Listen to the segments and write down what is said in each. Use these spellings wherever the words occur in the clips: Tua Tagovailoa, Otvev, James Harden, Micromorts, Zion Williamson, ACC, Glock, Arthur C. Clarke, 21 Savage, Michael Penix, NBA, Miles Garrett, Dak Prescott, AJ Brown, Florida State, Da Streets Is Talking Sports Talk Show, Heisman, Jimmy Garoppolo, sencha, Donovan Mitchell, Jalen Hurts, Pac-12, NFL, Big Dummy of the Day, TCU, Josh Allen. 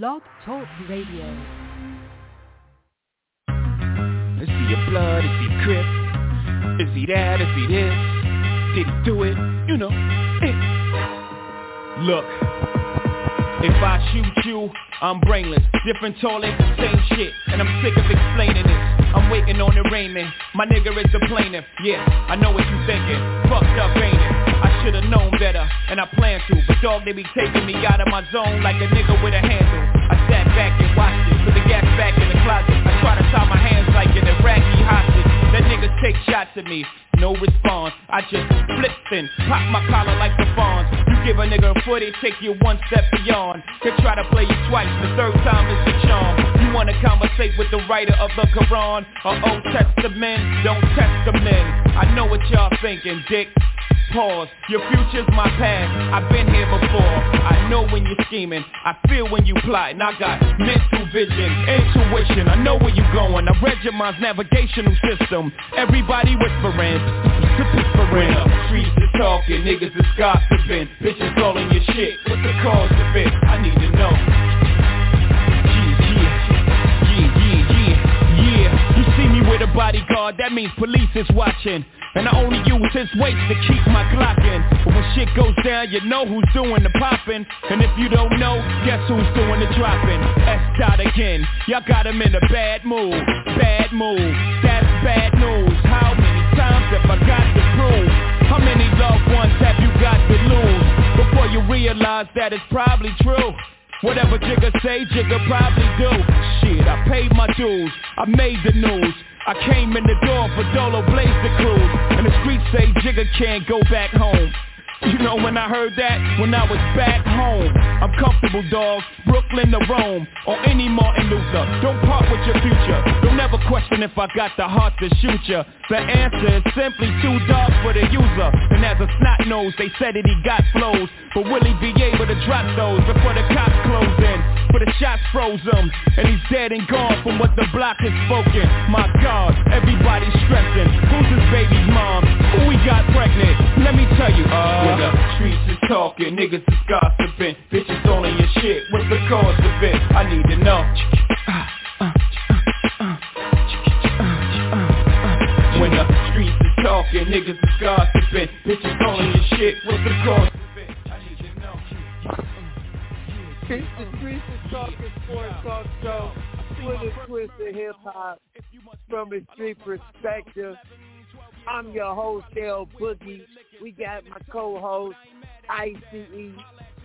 Blog Talk Radio. Is he a blood? Is he Crip? Is he that? Is he this? Did he do it? You know it. Look, if I shoot you, I'm brainless. Different tall ain't the same shit, and I'm sick of explaining it. I'm waiting on the raiment. My nigga is the plaintiff. Yeah, I know what you thinking. Fucked up, ain't it? I should've known better, and I planned to. But dog, they be taking me out of my zone like a nigga with a handle. I sat back and watched it, put the gas back in the closet. I try to tie my hands like an Iraqi hostage. That niggas take shots at me, no response. I just flip and pop my collar like the Fonz. You give a nigga a footy, take you one step beyond. They try to play you twice, the third time is the charm. You wanna conversate with the writer of the Quran or Old Testament? Don't test the men. I know what y'all thinking, dick. Pause. Your future's my past. I've been here before. I know when you're scheming. I feel when you plotting. I got mental vision, intuition. I know where you're going. I read your mind's navigational system. Everybody whispering. When the streets is talking, niggas is gossiping. Bitches calling your shit. What's the cause of it? I need to know. With a bodyguard, that means police is watching. And I only use his weight to keep my Glock in. But when shit goes down, you know who's doing the popping. And if you don't know, guess who's doing the dropping? S-Dot again, y'all got him in a bad mood. Bad mood, that's bad news. How many times have I got to prove? How many loved ones have you got to lose? Before you realize that it's probably true. Whatever Jigga say, Jigga probably do. Shit, I paid my dues, I made the news. I came in the door for Dolo Blaze the Cruise. And the streets say Jigga can't go back home. You know when I heard that? When I was back home. I'm comfortable, dog. Brooklyn to Rome. Or any Martin Luther. Don't part with your future. Don't ever question if I got the heart to shoot ya. The answer is simply too dark for the user. And as a snot nose, they said that he got flows. But will he be able to drop those before the cops close in? For the shots froze him. And he's dead and gone from what the block has spoken. My God, everybody's stressing. Who's his baby's mom? Who he got pregnant? Let me tell you, When the streets is talking, niggas is gossiping. Bitches all in your shit, what's the cause of it? I need to know. When the streets is talking, niggas is gossiping. Bitches all in your shit, what's the cause of it? I need to know. It's the Streets Is Talking Sports Talk Show with a twist of hip hop from a street perspective. I'm your host, L Boogie. We got my co-host, ICE, C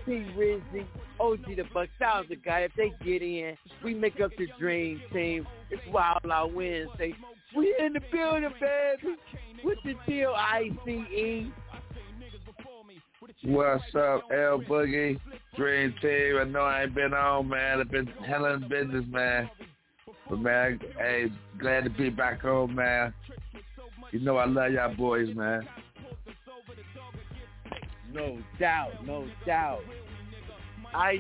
Rizzy, OG the Buck, Thousand Guy. If they get in, we make up the Dream Team. It's Wild Out Wednesday. We in the building, baby. What's the deal, ICE? What's up, L Boogie? Dream Team. I know I ain't been on, man. I've been hella in business, man. But, man, hey, glad to be back home, man. You know I love y'all boys, man. No doubt, no doubt. ICE.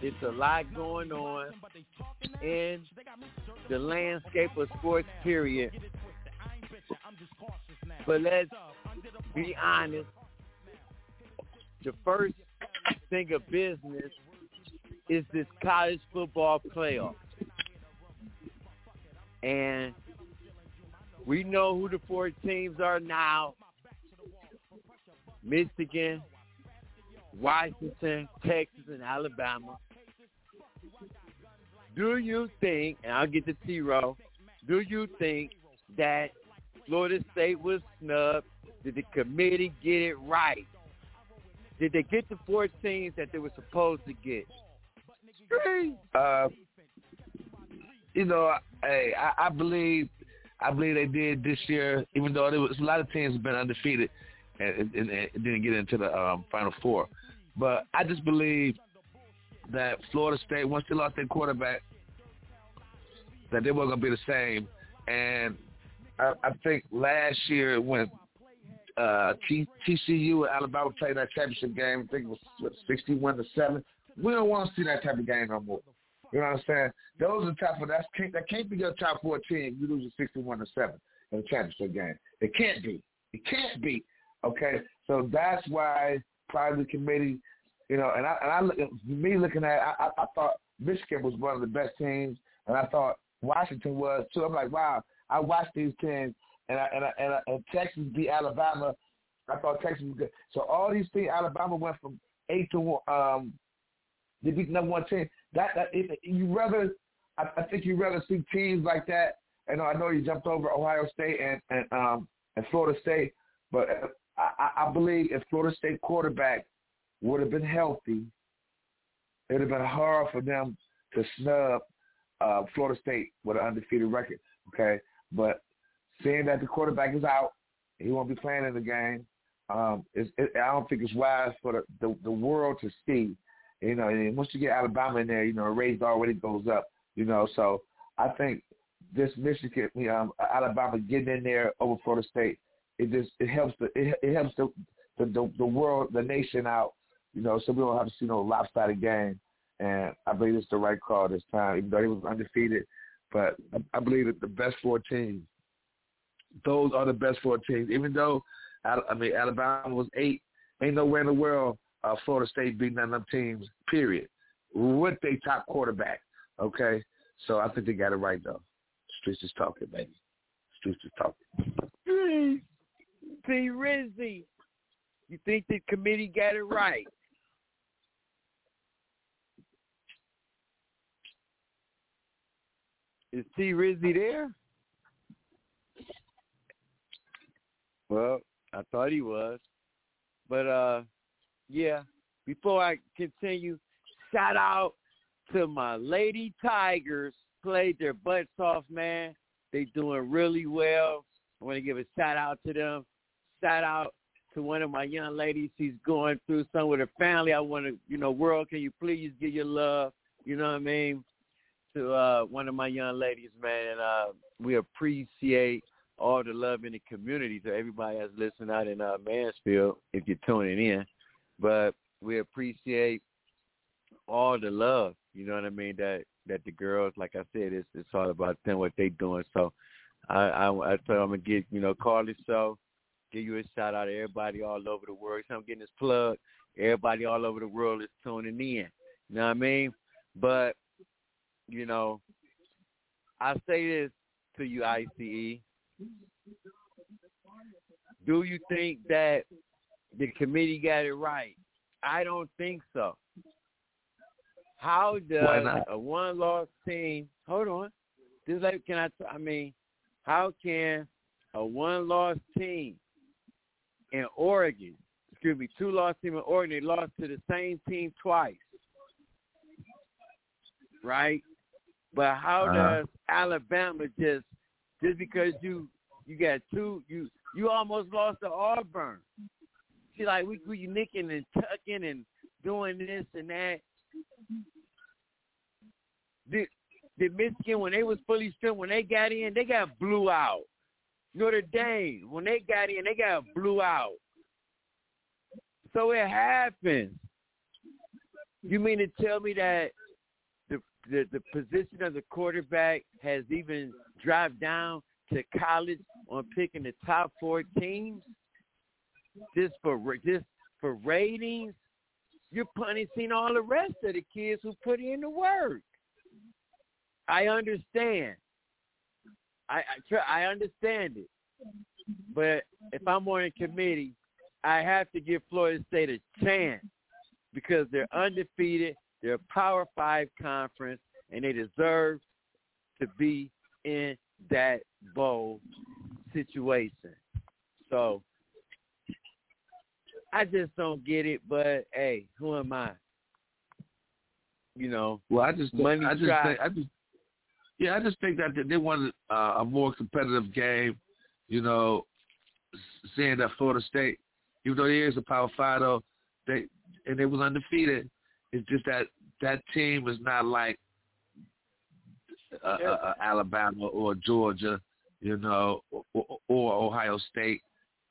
It's a lot going on in the landscape of sports, period. But let's be honest. The first thing of business is this college football playoff. And we know who the four teams are now. Michigan, Washington, Texas, and Alabama. Do you think, and I'll get to T-Row, do you think that Florida State was snubbed? Did the committee get it right? Did they get the four teams that they were supposed to get? I believe they did this year, even though there was a lot of teams have been undefeated and didn't get into the Final Four. But I just believe that Florida State, once they lost their quarterback, that they weren't going to be the same. And I think last year when TCU and Alabama played that championship game, I think it was 61-7, we don't want to see that type of game no more. You know what I'm saying? Those are the type of that can't be your top 14. You lose 61-7 in the championship game. It can't be. It can't be. Okay, so that's why probably the committee You know, and I look at me looking at it, I thought Michigan was one of the best teams, and I thought Washington was too. I'm like, wow, I watched these teams, and Texas beat Alabama. I thought Texas was good. So all these things, Alabama went from 8-1. They beat number one team. I think you rather see teams like that. And I know you jumped over Ohio State and Florida State, but I believe if Florida State quarterback would have been healthy, it would have been hard for them to snub Florida State with an undefeated record. Okay, but seeing that the quarterback is out, he won't be playing in the game. I don't think it's wise for the world to see. You know, and once you get Alabama in there, you know, the race already goes up. You know, so I think this Michigan, Alabama getting in there over Florida State, it helps the world, the nation out. You know, so we don't have to see no lopsided game. And I believe it's the right call this time, even though he was undefeated. But I believe that the best four teams, those are the best four teams. Even though, Alabama was 8, ain't nowhere in the world Florida State beat none of them teams, period, with their top quarterback, okay? So I think they got it right, though. Streets is talking, baby. Streets is talking. P. Rizzy, you think the committee got it right? Is T. Rizzy there? Well, I thought he was. But, yeah, before I continue, shout out to my Lady Tigers. Played their butts off, man. They doing really well. I want to give a shout out to them. Shout out to one of my young ladies. She's going through something with her family. I want to, world, can you please give your love, you know what I mean, to one of my young ladies, man. And we appreciate all the love in the community to everybody that's listening out in Mansfield, if you're tuning in. But we appreciate all the love, you know what I mean, that the girls, like I said, it's all about them, what they doing. So I thought I'm going to get, call this show, give you a shout-out to everybody all over the world. So I'm getting this plug. Everybody all over the world is tuning in, you know what I mean? But, I say this to you, ICE. Do you think that the committee got it right? I don't think so. How does a one-loss team – hold on. How can a one-loss team in Oregon – excuse me, two-loss team in Oregon, they lost to the same team twice, right? But how does Alabama just because you got two – you almost lost to Auburn. See, like, we nicking and tucking and doing this and that. Did Michigan, when they was fully strength, when they got in, they got blew out. Notre Dame, when they got in, they got blew out. So it happens. You mean to tell me that the position of the quarterback has even dropped down to college on picking the top 4 teams? Just for ratings, you're punishing all the rest of the kids who put in the work. I understand. I understand it. But if I'm on a committee, I have to give Florida State a chance because they're undefeated, they're a Power 5 conference, and they deserve to be in that bowl situation. So I just don't get it, but hey, who am I? Well, I just think that they wanted a more competitive game. Seeing that Florida State, even though he is a Power 5, though, they was undefeated. It's just that team is not like Alabama or Georgia, or Ohio State.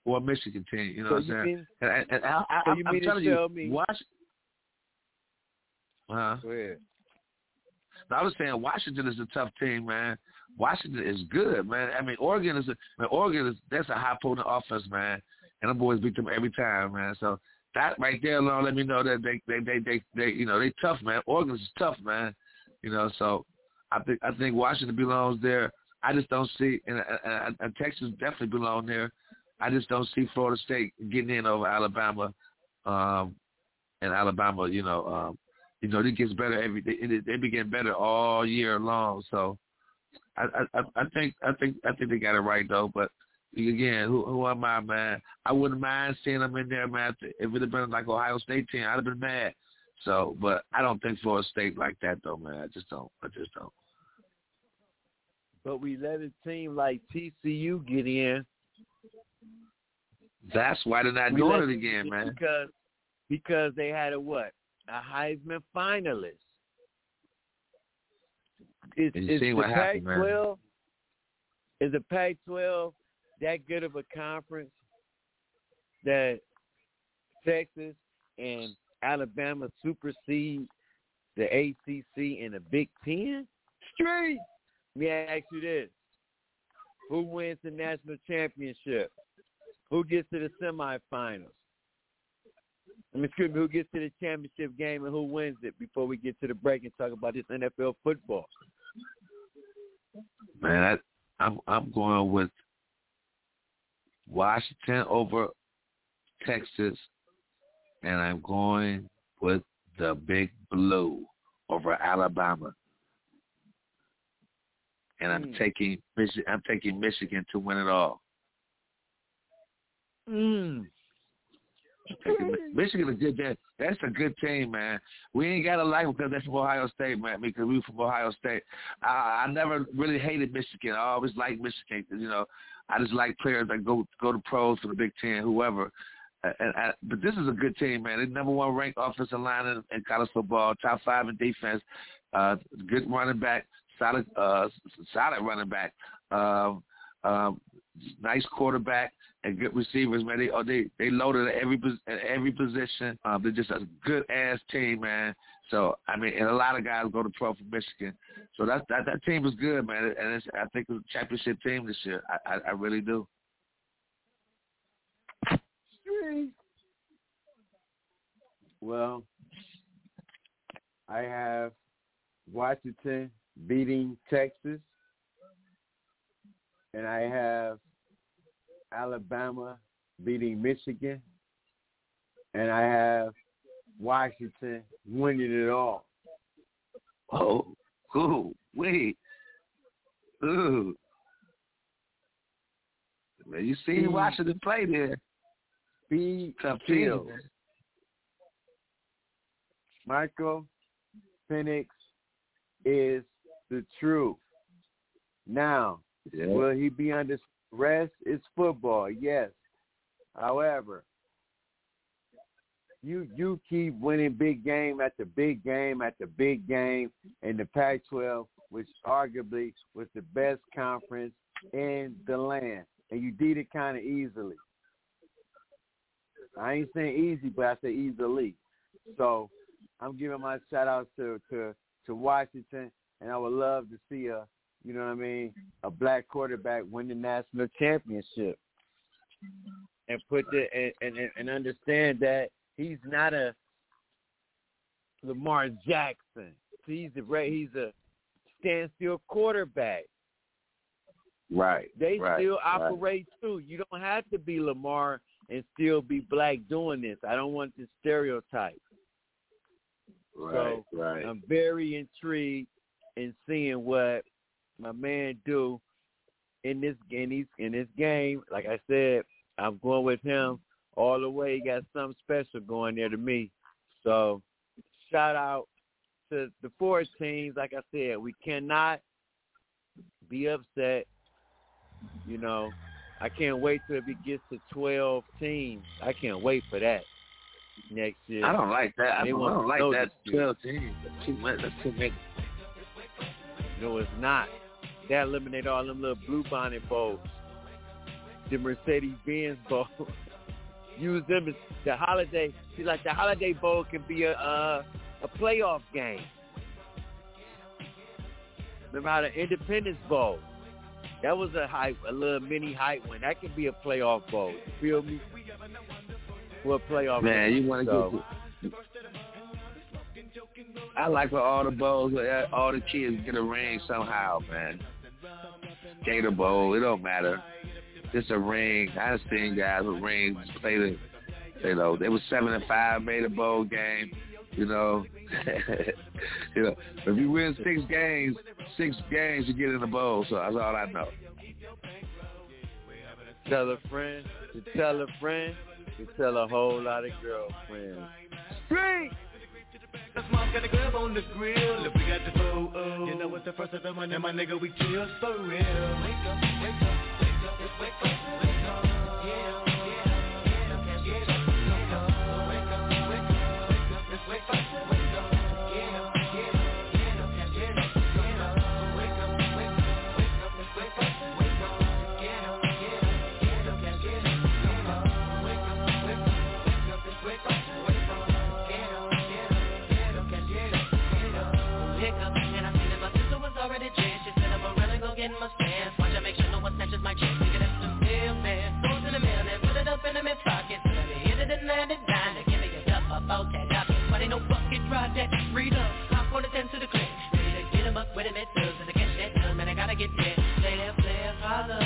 Or Michigan team, you know what I'm saying? I'm telling you, I was saying Washington is a tough team, man. Washington is good, man. Oregon is that's a high-potent offense, man. And them boys beat them every time, man. So that right there alone let me know that they you know, they tough, man. Oregon's tough, man. You know, so I think Washington belongs there. I just don't see, and Texas definitely belongs there. I just don't see Florida State getting in over Alabama, and Alabama, you know, it gets better they be getting better all year long. So I think they got it right though. But again, who am I, man? I wouldn't mind seeing them in there, man. If it had been like Ohio State team, I'd have been mad. So, but I don't think Florida State like that though, man. I just don't. But we let a team like TCU get in. That's why they're not doing it again, man. Because they had a Heisman finalist. Is the Pac-12 that good of a conference that Texas and Alabama supersede the ACC and the Big Ten? Straight. Let me ask you this. Who wins the national championship? Who gets to the semifinals? Excuse me, who gets to the championship game and who wins it before we get to the break and talk about this NFL football? Man, I'm going with Washington over Texas, and I'm going with the Big Blue over Alabama. And I'm taking Michigan to win it all. Michigan is good. That's a good team, man. We ain't got to like them because they're from Ohio State, man. Because we from Ohio State. I never really hated Michigan. I always liked Michigan. You know, I just like players that go to pros for the Big Ten, whoever. But this is a good team, man. They're number one ranked offensive line in college football, top 5 in defense, good running back. Solid running back, nice quarterback, and good receivers, man. They loaded at every position. They're just a good ass team, man. So I mean, and a lot of guys go to pro from Michigan. So that team is good, man. And I think it's a championship team this year. I really do. Well, I have Washington beating Texas, and I have Alabama beating Michigan, and I have Washington winning it all. Oh, cool. Wait. Ooh. Man, you see Washington play there. Be tough field. Michael Penix is the truth. Now, will he be under stress? It's football, yes. However, you keep winning big game after big game after big game in the Pac-12, which arguably was the best conference in the land, and you did it kind of easily. I ain't saying easy, but I say easily. So I'm giving my shout-out to Washington. And I would love to see a black quarterback win the national championship and understand that he's not a Lamar Jackson. He's a standstill quarterback. Right. They still operate too. You don't have to be Lamar and still be black doing this. I don't want this stereotype. Right. So right. I'm very intrigued and seeing what my man do in this game. Like I said, I'm going with him all the way. He got something special going there to me. So shout out to the four teams. Like I said, we cannot be upset. You know, I can't wait till it gets to 12 teams. I can't wait for that next year. I don't like that. I don't like that 12 teams. That's too much. That's too many. No, it's not. That eliminate all them little blue bonnet bowls, the Mercedes-Benz bowl. Use them as the holiday. See, like the holiday bowl can be a playoff game. Remember how the Independence Bowl? That was a little mini hype one. That could be a playoff bowl. You feel me? We'll play off. Man, you want to go? I like when all the bowls, all the kids get a ring somehow, man. Gator Bowl, it don't matter. Just a ring. I just seen guys with rings play the, you know, they was 7-5, made a bowl game. You know, you know, if you win six games, you get in the bowl. So that's all I know. Tell a friend to tell a friend to tell a whole lot of girlfriends. Straight. That's mom got a grab on the grill. If we got the photo, you know what's the first of the money, my nigga, we chill for real. Wake up, wake up, wake up, wake up, wake up. Yeah, yeah, yeah, yeah. Wake up, wake up, wake up, let's wake up, wake up. Getting my stance, watch I make sure no one snatches my chance. We get up to the mail, man. Goes in the mail, then put it up in the mid pocket. Till the end of the night at 9, give me a dump about that up. But ain't no bucket drive that freedom. I'm going to tend to the clip. Ready to get him up with him at those and I catch that gun, man. I gotta get there. Players, holler,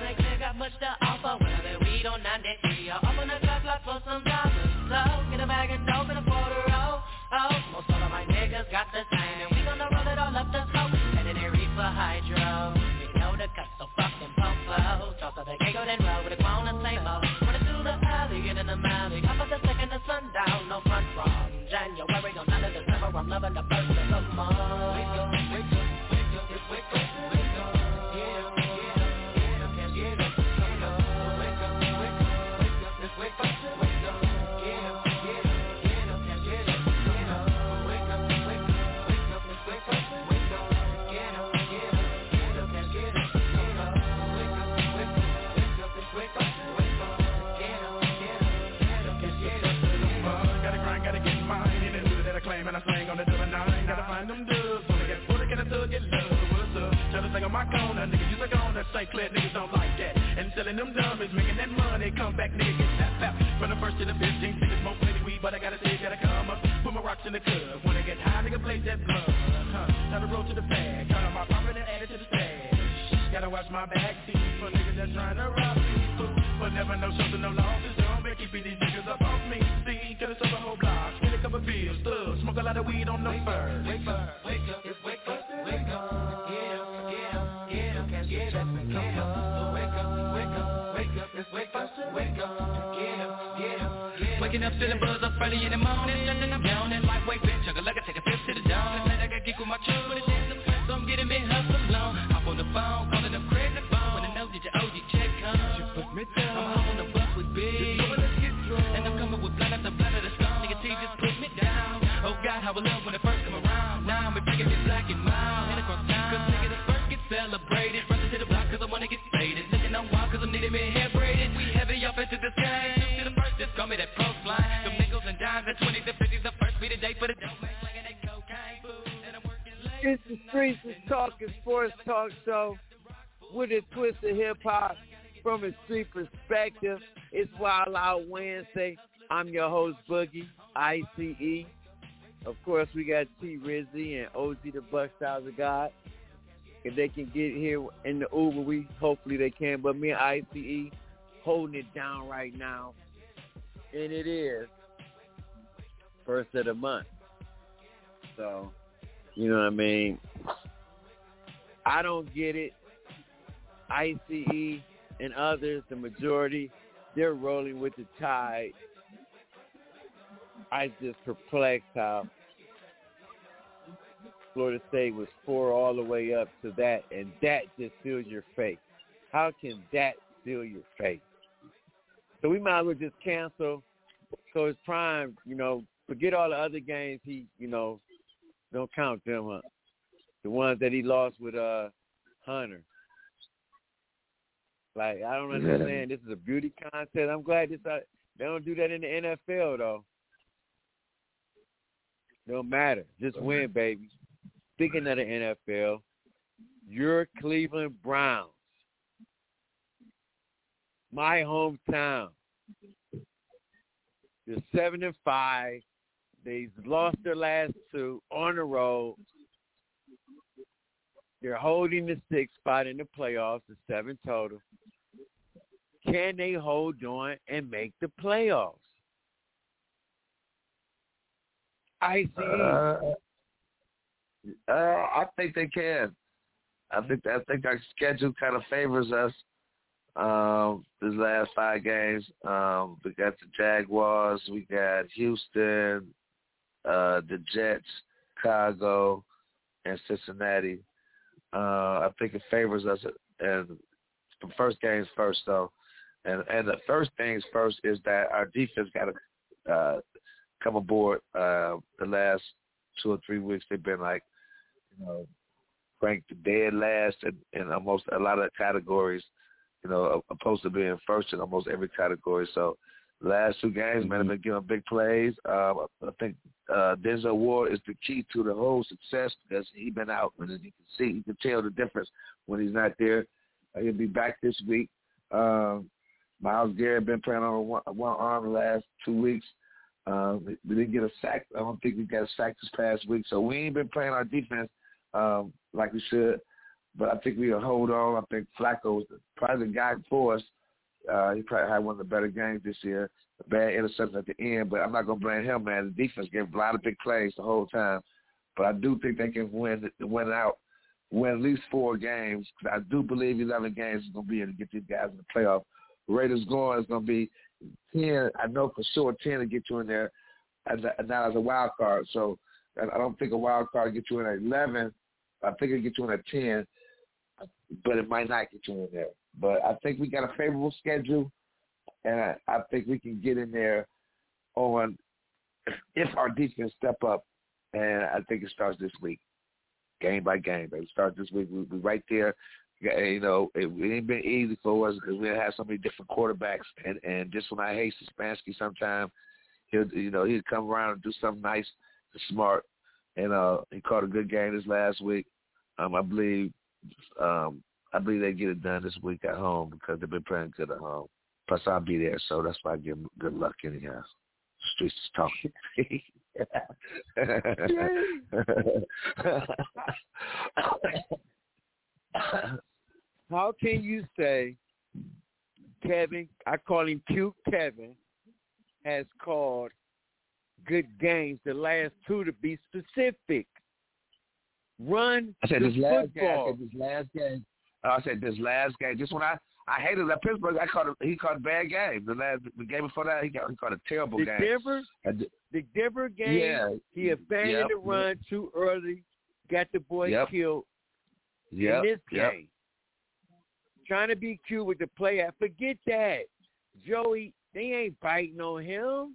like they got much to offer. Well, then we don't mind that free. I'm on a clock like for some dollars. So get a bag of dope and a quarter roll. Oh, most all of my niggas got the same, and we gonna roll it all up the slope. Hydro, you know the cuts so fucking popo. Toss out the giggle then roll with a grown and same old. Run it through the alley, get in the malley. Up at the second of sundown, no front from January, no none of December. I'm loving the first of the month. Wake up, wake up, wake up, wake up, wake up. Yeah, yeah, yeah, yeah, yeah. Wake up, wake up, wake up, let's wake up, wake up. Yeah. And I slang on the double nine, gotta find them dubs. Wanna get bullied, can I still get love? What's up? Try to sing on my corner, nigga, you suck on that St. Clair, niggas don't like that. And selling them dummies, making that money, come back, nigga, get that. From the 1st to the 15th, niggas smoke plenty weed, but I gotta say, gotta come up, put my rocks in the club. Wanna get high, nigga, play that blood, huh? Now the road to the bag, count on my profit and add it to the stash. Gotta watch my back, see, for niggas that's trying to rob me. But never know something, no losses, don't make you beat these niggas up off me. See, cut us up a whole block, spin a couple of beers, thugs, smoke a lot of weed on the birds. Wake up, wake up, it's wake up, wake up. Get up, get up, get up. So wake up, wake up, wake up, it's wake up, wake up. Get up, get up, get up. Waking up, feeling buzz up early in the morning, nothing I'm yawning, lightweight bitch, chugga like I take a fifth to the dawn. Tonight I got geek with my chug, but it dance up, so I'm getting me hustle on. Hop on the phone, calling them crazy phone. When I know did your OG check come? I'm on the bus with big, and I'm coming with blood after blood of the stone. Nigga T just put me down. Oh God, how I love when it first come around. Now I'm bringing it black and mild, and across town. Cause nigga, this first get celebrated. First to the block cause I wanna get faded. Looking on wild cause I'm needing me hair braided. We heavy off into this game. To the first, just call me that pro fly. Them nickels and dimes, the 20s and 50s. The first be the day for the dope man. Slinging that cocaine food, and I'm working late. It's the Streets Is Talking Sports Talk Show with a twist of hip hop. From a street perspective, it's Wild Out Wednesday. I'm your host, Boogie, ICE. Of course, we got T. Rizzy and OZ the Buckstyles of God. If they can get here in the Uber, we hopefully they can. But me and ICE holding it down right now. And it is first of the month. So, you know what I mean? I don't get it. ICE. And others, the majority, they're rolling with the tide. I just perplexed how Florida State was 4 all the way up to that, and that just seals your fate. How can that seal your fate? So we might as well just cancel Coach Prime, you know, forget all the other games he, you know, don't count them up. The ones that he lost with Hunter. Like, I don't understand. This is a beauty contest. I'm glad they don't do that in the NFL, though. No matter. Just win, baby. Speaking of the NFL, your Cleveland Browns, my hometown, They're 7-5. They've lost their last two on the road. They're holding the sixth spot in the playoffs, the 7 total. Can they hold on and make the playoffs? I see. I think they can. I think our schedule kind of favors us these last 5 games. We got the Jaguars. We got Houston, the Jets, Chicago, and Cincinnati. I think it favors us. And first games first, though. And the first things first is that our defense got to come aboard. The last 2 or 3 weeks, they've been like, you know, ranked dead last in almost a lot of categories, you know, opposed to being first in almost every category. So the last 2 games, man, have been giving big plays. I think Denzel Ward is the key to the whole success because he's been out. And as you can see, you can tell the difference when he's not there. He'll be back this week. Miles Garrett been playing on one arm the last 2 weeks. We didn't get a sack. I don't think we got a sack this past week. So we ain't been playing our defense like we should. But I think we'll hold on. I think Flacco was probably the guy for us. He probably had one of the better games this year. A bad interception at the end, but I'm not going to blame him, man. The defense gave a lot of big plays the whole time. But I do think they can win at least 4 games. I do believe 11 games is going to be able to get these guys in the playoff. Raiders going is going to be 10. I know for sure 10 to get you in there now as a wild card. So I don't think a wild card gets you in at 11. I think it'll get you in at 10, but it might not get you in there. But I think we got a favorable schedule, and I think we can get in there on if our defense step up, and I think it starts this week. Game by game, baby. Start this week. We'll be right there. You know, it ain't been easy for us because we have so many different quarterbacks. And just when I hate Stefanski sometimes, he'll come around and do something nice and smart. And he caught a good game this last week. I believe they get it done this week at home because they've been playing good at home. Plus, I'll be there, so that's why I give them good luck anyhow. Streets is talking. How can you say Kevin, I call him Cute Kevin, has called good games, the last 2 to be specific? I said this last game. Just when I hated that Pittsburgh. He caught a bad game. The game before that, he caught a terrible game. The Denver game, yeah. He abandoned the run too early, got the boy killed in this game. Trying to be cute with the play. Forget that. Joey, they ain't biting on him.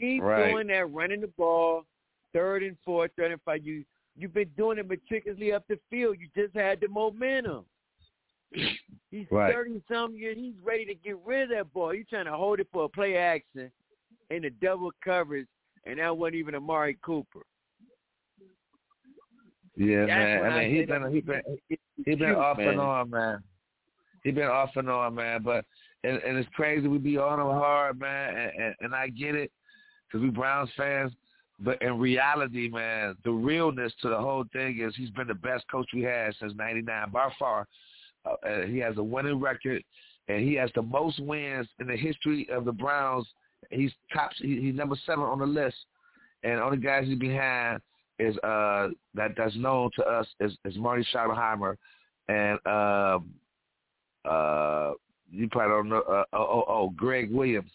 Keep doing that, running the ball, 3rd and 4, 3rd and 5. You've been doing it meticulously up the field. You just had the momentum. He's 30-something years. He's ready to get rid of that ball. You're trying to hold it for a play action in the double coverage, and that wasn't even Amari Cooper. Yeah, that's man. I mean, he's been off and on, man. He's been off and on, man. But and it's crazy. We be on him hard, man. And I get it because we Browns fans. But in reality, man, the realness to the whole thing is he's been the best coach we had since '99 by far. He has a winning record, and he has the most wins in the history of the Browns. He's top. He's number 7 on the list, and only guys he's behind is that's known to us is Marty Schottenheimer, and you probably don't know. Greg Williams.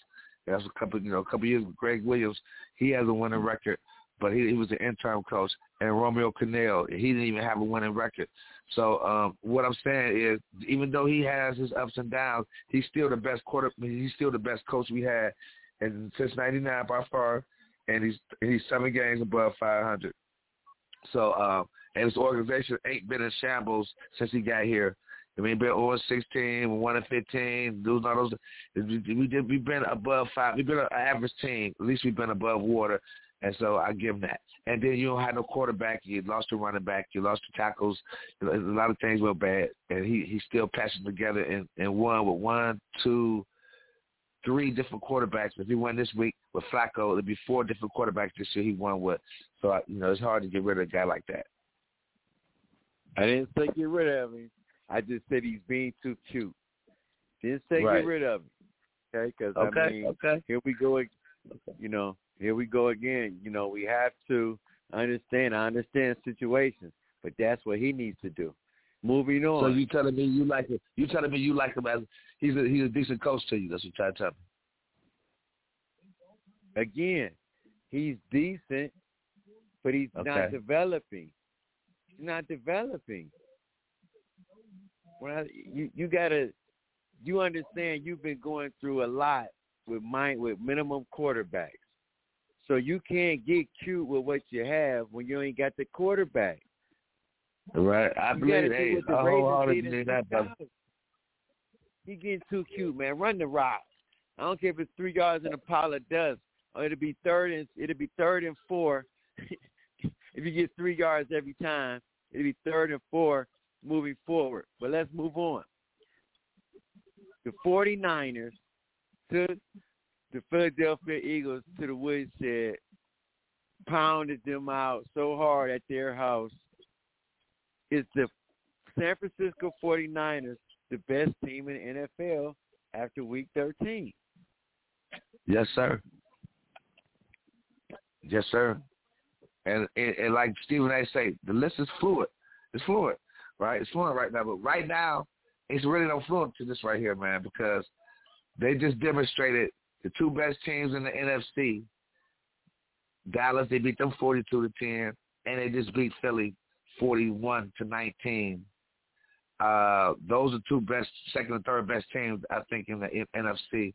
That's a couple years with Greg Williams. He has a winning record, but he was an interim coach. And Romeo Canale, he didn't even have a winning record. So what I'm saying is, even though he has his ups and downs, he's still the best quarterback. He's still the best coach we had, and since '99 by far. And he's 7 games above 500. So and his organization ain't been in shambles since he got here. I mean, been 0-16, 1-15, losing all those. We've been above 5. We've been an average team. At least we've been above water, and so I give him that. And then you don't have no quarterback. You lost the running back. You lost the tackles. A lot of things went bad, and he still patched together and won with 1, 2, three different quarterbacks. If he won this week with Flacco, it'll be four different quarterbacks this year he won with. So, you know, it's hard to get rid of a guy like that. I didn't say get rid of him. I just said he's being too cute. Didn't say get rid of him. Okay? Because, I mean, here we go, you know, here we go again. You know, we have to understand. I understand situations, but that's what he needs to do. Moving on. So you telling me you like him? You telling me you like him as he's a decent coach to you? That's what you're trying to tell me. Again, he's decent, but he's not developing. He's not developing. Well, you gotta, you understand. You've been going through a lot with minimum quarterbacks, so you can't get cute with what you have when you ain't got the quarterback. Right, I believe it. He getting too cute, man. Run the rock. I don't care if it's 3 yards in a pile of dust, or it'll be 3rd and 4. If you get 3 yards every time, it'll be 3rd and 4 moving forward. But let's move on. The 49ers took the Philadelphia Eagles to the woodshed, pounded them out so hard at their house. Is the San Francisco 49ers the best team in the NFL after Week 13? Yes, sir. Yes, sir. And like Stephen A. say, the list is fluid. It's fluid, right? It's fluid right now. But right now, it's really no fluid to this right here, man, because they just demonstrated the two best teams in the NFC. Dallas, they beat them 42-10, and they just beat Philly 41-19. Those are two best, second and third best teams, I think, in the NFC.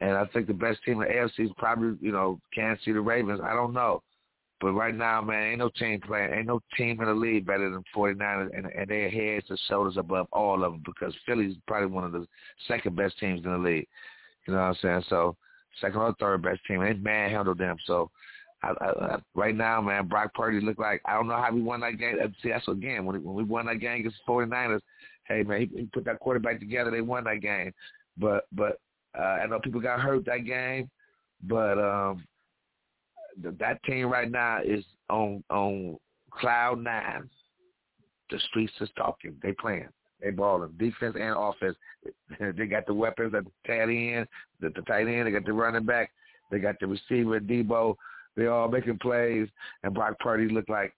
And I think the best team in the AFC is probably, you know, Kansas City Ravens. I don't know. But right now, man, ain't no team playing. Ain't no team in the league better than 49ers. And they're heads and shoulders above all of them, because Philly's probably one of the second best teams in the league. You know what I'm saying? So second or third best team. They manhandled them. So right now, man, Brock Purdy looked like, I don't know how we won that game. See, that's again, when we won that game against the 49ers, hey, man, he put that quarterback together. They won that game. But I know people got hurt that game. But that team right now is on cloud nine. The streets is talking. They playing. They balling, defense and offense. They got the weapons at the tight end. They got the running back. They got the receiver, Debo. They all making plays, and Brock Purdy looked like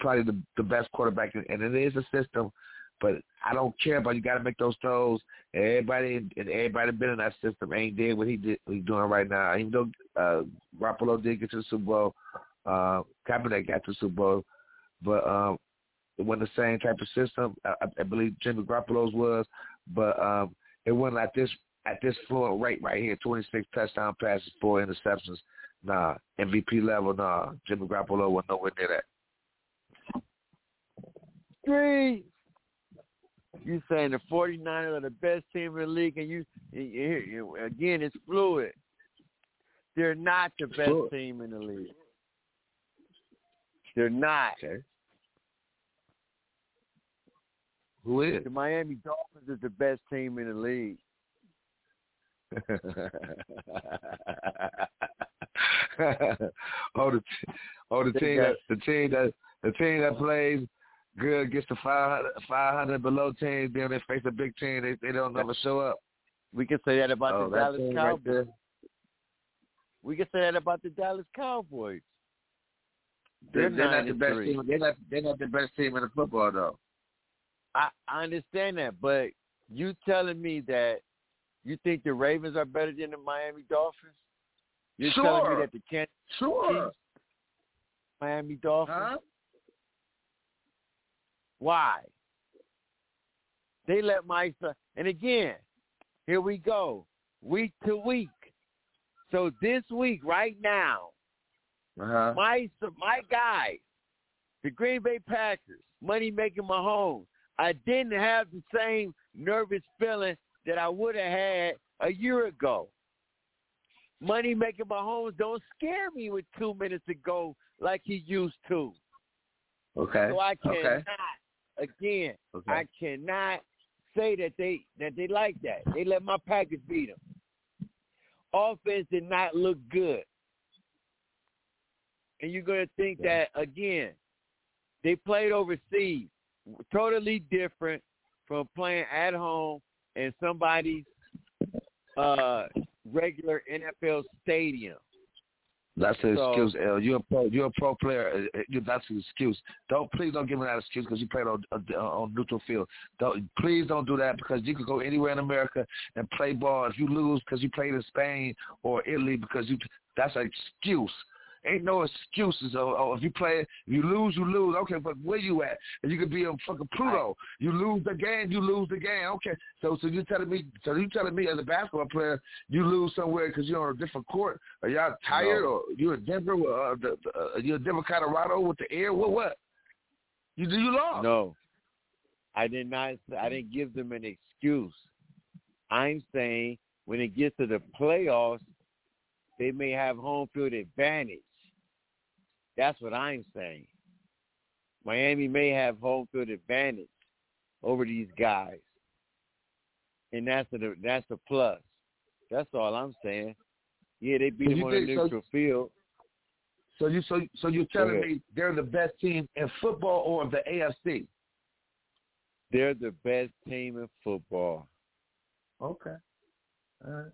probably the best quarterback, and it is a system. But I don't care about, you got to make those throws. Everybody been in that system ain't did what he's doing right now. Even though Garoppolo did get to the Super Bowl, Kaepernick got to the Super Bowl, but it wasn't the same type of system. I believe Jimmy Garoppolo's was, but it wasn't like this. At this fluid rate right here, 26 touchdown passes, 4 interceptions. Nah, MVP level, nah. Jimmy Garoppolo was nowhere near that. Three. You saying the 49ers are the best team in the league, and you again, it's fluid. They're not the best team in the league. They're not. Okay. Who is? The Miami Dolphins is the best team in the league. the team that plays good gets the 500 below team. Then they face a big team, they don't never show up. We can say that about the Dallas Cowboys. Right, we can say that about the Dallas Cowboys. They're not the best team. They're not the best team in the football, though. I understand that, but you telling me that. You think the Ravens are better than the Miami Dolphins? You're telling me that the Kansas City Miami Dolphins? Huh? Why? They let and again, here we go, week to week. So this week, right now, my guys, the Green Bay Packers, money-making Mahomes, I didn't have the same nervous feeling that I would have had a year ago. Money making Mahomes don't scare me with 2 minutes to go like he used to. Okay. So I cannot, I cannot say that they like that. They let my Packers beat them. Offense did not look good. And you're going to think that, again, they played overseas, totally different from playing at home in somebody's regular NFL stadium. That's an excuse, L. You're a pro player. That's an excuse. Please don't give me that excuse because you played on neutral field. Please don't do that because you could go anywhere in America and play ball. If you lose because you played in Spain or Italy, that's an excuse. Ain't no excuses. Oh, if you lose. Okay, but where you at? And you could be on fucking Pluto. You lose the game. Okay, so you telling me as a basketball player, you lose somewhere because you're on a different court, or y'all tired, or you're in Denver, Colorado with the air. What? You lost. No, I did not. I didn't give them an excuse. I'm saying when it gets to the playoffs, they may have home field advantage. That's what I'm saying. Miami may have home field advantage over these guys, and that's the plus. That's all I'm saying. Yeah, they beat them on the neutral field. So you're telling me they're the best team in football or the AFC? They're the best team in football. Okay. All right.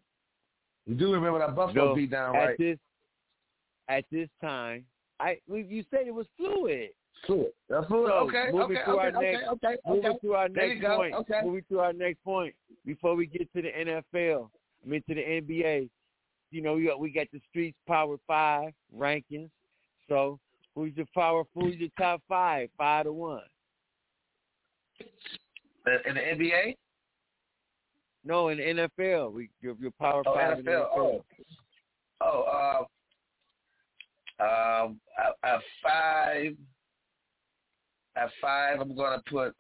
You do remember that Buffalo beat down, right? At this time, you said it was fluid. Fluid. That's fluid. So okay. Moving to our next point before we get to the NFL. I mean to the NBA. You know, we got the Streets Power 5 rankings. So who's your top 5 to 1? In the NBA? No, in the NFL, your power five. NFL. At five, I'm gonna put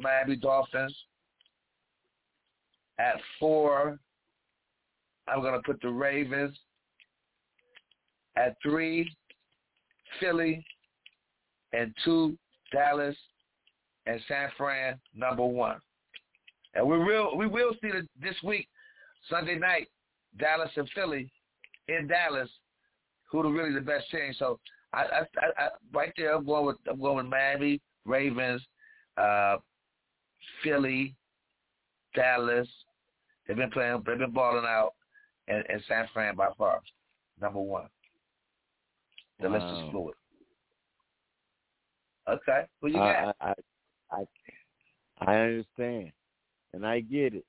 Miami Dolphins. At 4, I'm gonna put the Ravens. At 3, Philly, and 2, Dallas. And San Fran, number 1. And we will see this week, Sunday night, Dallas and Philly, in Dallas, who are really the best team. So I right there, I'm going with Miami, Ravens, Philly, Dallas. They've been balling out, and San Fran by far, number 1. The list is fluid. Okay, who you got? I understand, and I get it.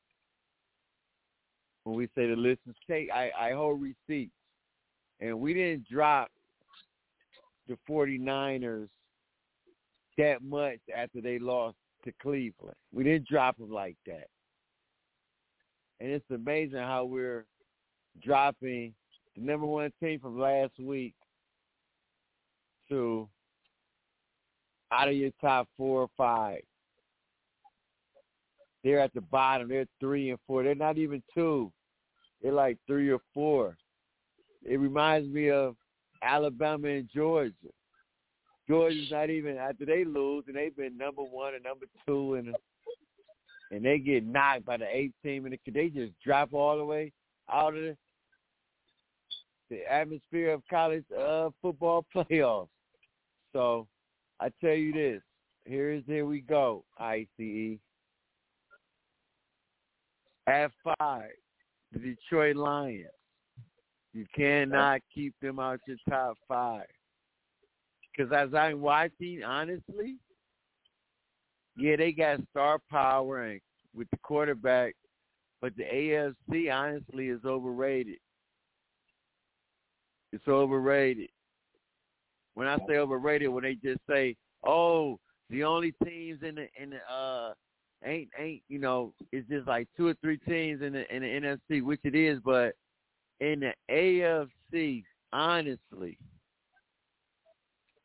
When we say the list is cake, I hold receipts. And we didn't drop the 49ers that much after they lost to Cleveland. We didn't drop them like that. And it's amazing how we're dropping the number 1 team from last week to out of your top 4 or 5. They're at the bottom. They're 3 and 4. They're not even 2. They're like 3 or 4. It reminds me of Alabama and Georgia. Georgia's not even, after they lose, and they've been number 1 and number 2, and they get knocked by the 8th team, and they just drop all the way out of the atmosphere of college football playoffs. So I tell you this. Here we go, ICE. At 5, the Detroit Lions. You cannot keep them out your top 5. Because as I'm watching, honestly, yeah, they got star power and with the quarterback, but the AFC, honestly, is overrated. It's overrated. When I say overrated, when they just say, "Oh, the only teams ain't you know, it's just like 2 or 3 teams in the NFC," which it is, but in the AFC, honestly,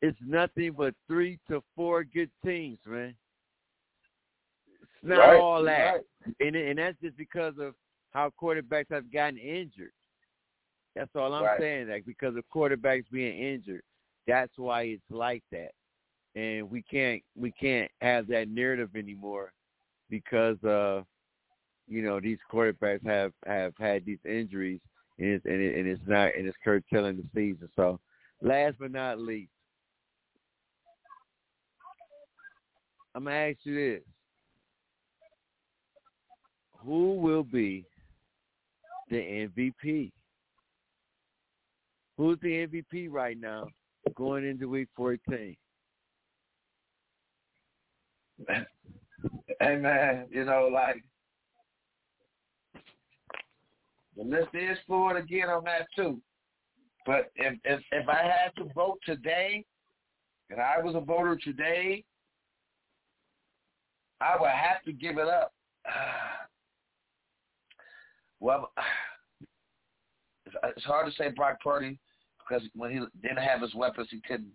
it's nothing but 3 to 4 good teams, man. It's not right, all that, right. And that's just because of how quarterbacks have gotten injured. That's all I'm saying, like because of quarterbacks being injured. That's why it's like that. and we can't have that narrative anymore because these quarterbacks have had these injuries, and it's curtailing the season. So, last but not least, I'm gonna ask you this: who will be the MVP? Who's the MVP right now going into Week 14? Hey, man, the list is fluid again on that, too. But if I had to vote today, and I was a voter today, I would have to give it up. Well, it's hard to say Brock Purdy because when he didn't have his weapons, he couldn't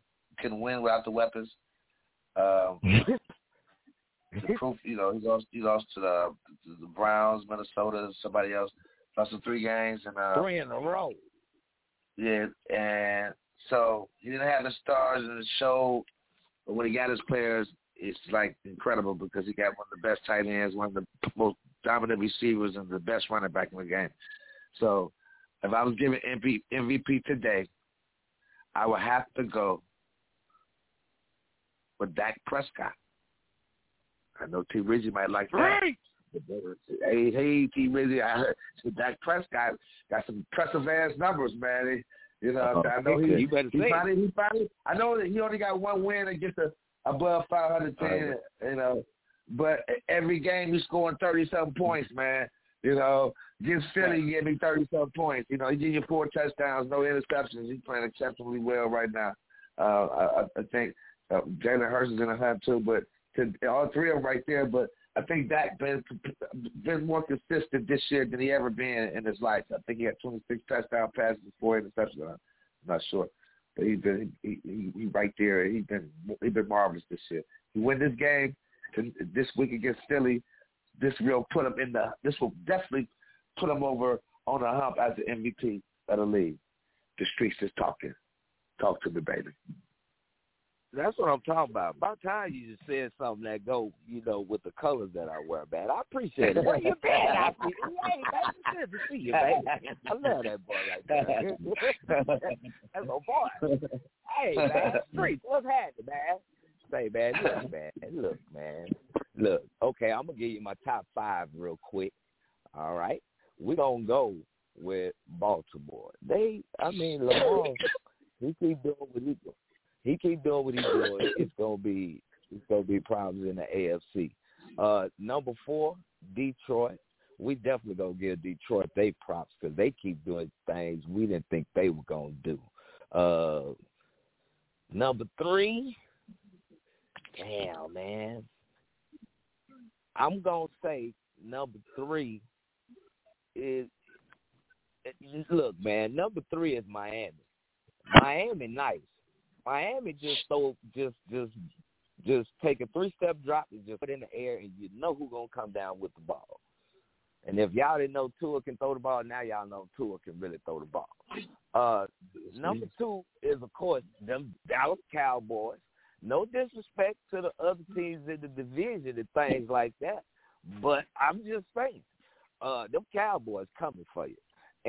win without the weapons. The proof, he lost to the Browns, Minnesota, somebody else. Lost in 3 games and 3 in a row. Yeah, and so he didn't have his stars in the show, but when he got his players, it's like incredible because he got one of the best tight ends, one of the most dominant receivers, and the best running back in the game. So if I was giving MVP today, I would have to go with Dak Prescott. I know T. Rizzi might like that. Right. Hey, T. Rizzi, I heard Dak Prescott got some impressive ass numbers, man. I know he finally. I know that he only got 1 win against above 500 team. But every game he's scoring 30-something points, man. Against Philly, he gave me 30-something points. He gave you 4 touchdowns, no interceptions. He's playing exceptionally well right now. I think Jalen Hurts is in the hunt too, but all 3 of them right there. But I think Dak been more consistent this year than he ever been in his life. I think he had 26 touchdown passes and 4 interceptions. I'm not sure, but he's been right there. He's been marvelous this year. He win this game this week against Philly. This will definitely put him over on a hump as the MVP of the league. The streets is talking. Talk to me, baby. That's what I'm talking about. By the time you just said something that go, with the colors that I wear, man. I appreciate it. Where you been? It's good to see you, man. I love that boy right there. That's my boy. Hey, man, streets, what's happening, man? Say, man, look, man. Okay, I'm going to give you my top 5 real quick. All right? We're going to go with Baltimore. Lamar, he keep doing what he does. It's gonna be problems in the AFC. Number 4, Detroit. We definitely gonna give Detroit they props because they keep doing things we didn't think they were gonna do. Number 3, damn man, I'm gonna say number 3 is Number 3 is Miami. Miami, nice. Miami just take a 3-step drop and just put it in the air, and you know who's going to come down with the ball. And if y'all didn't know Tua can throw the ball, now y'all know Tua can really throw the ball. Number 2 is, of course, them Dallas Cowboys. No disrespect to the other teams in the division and things like that, but I'm just saying, them Cowboys coming for you.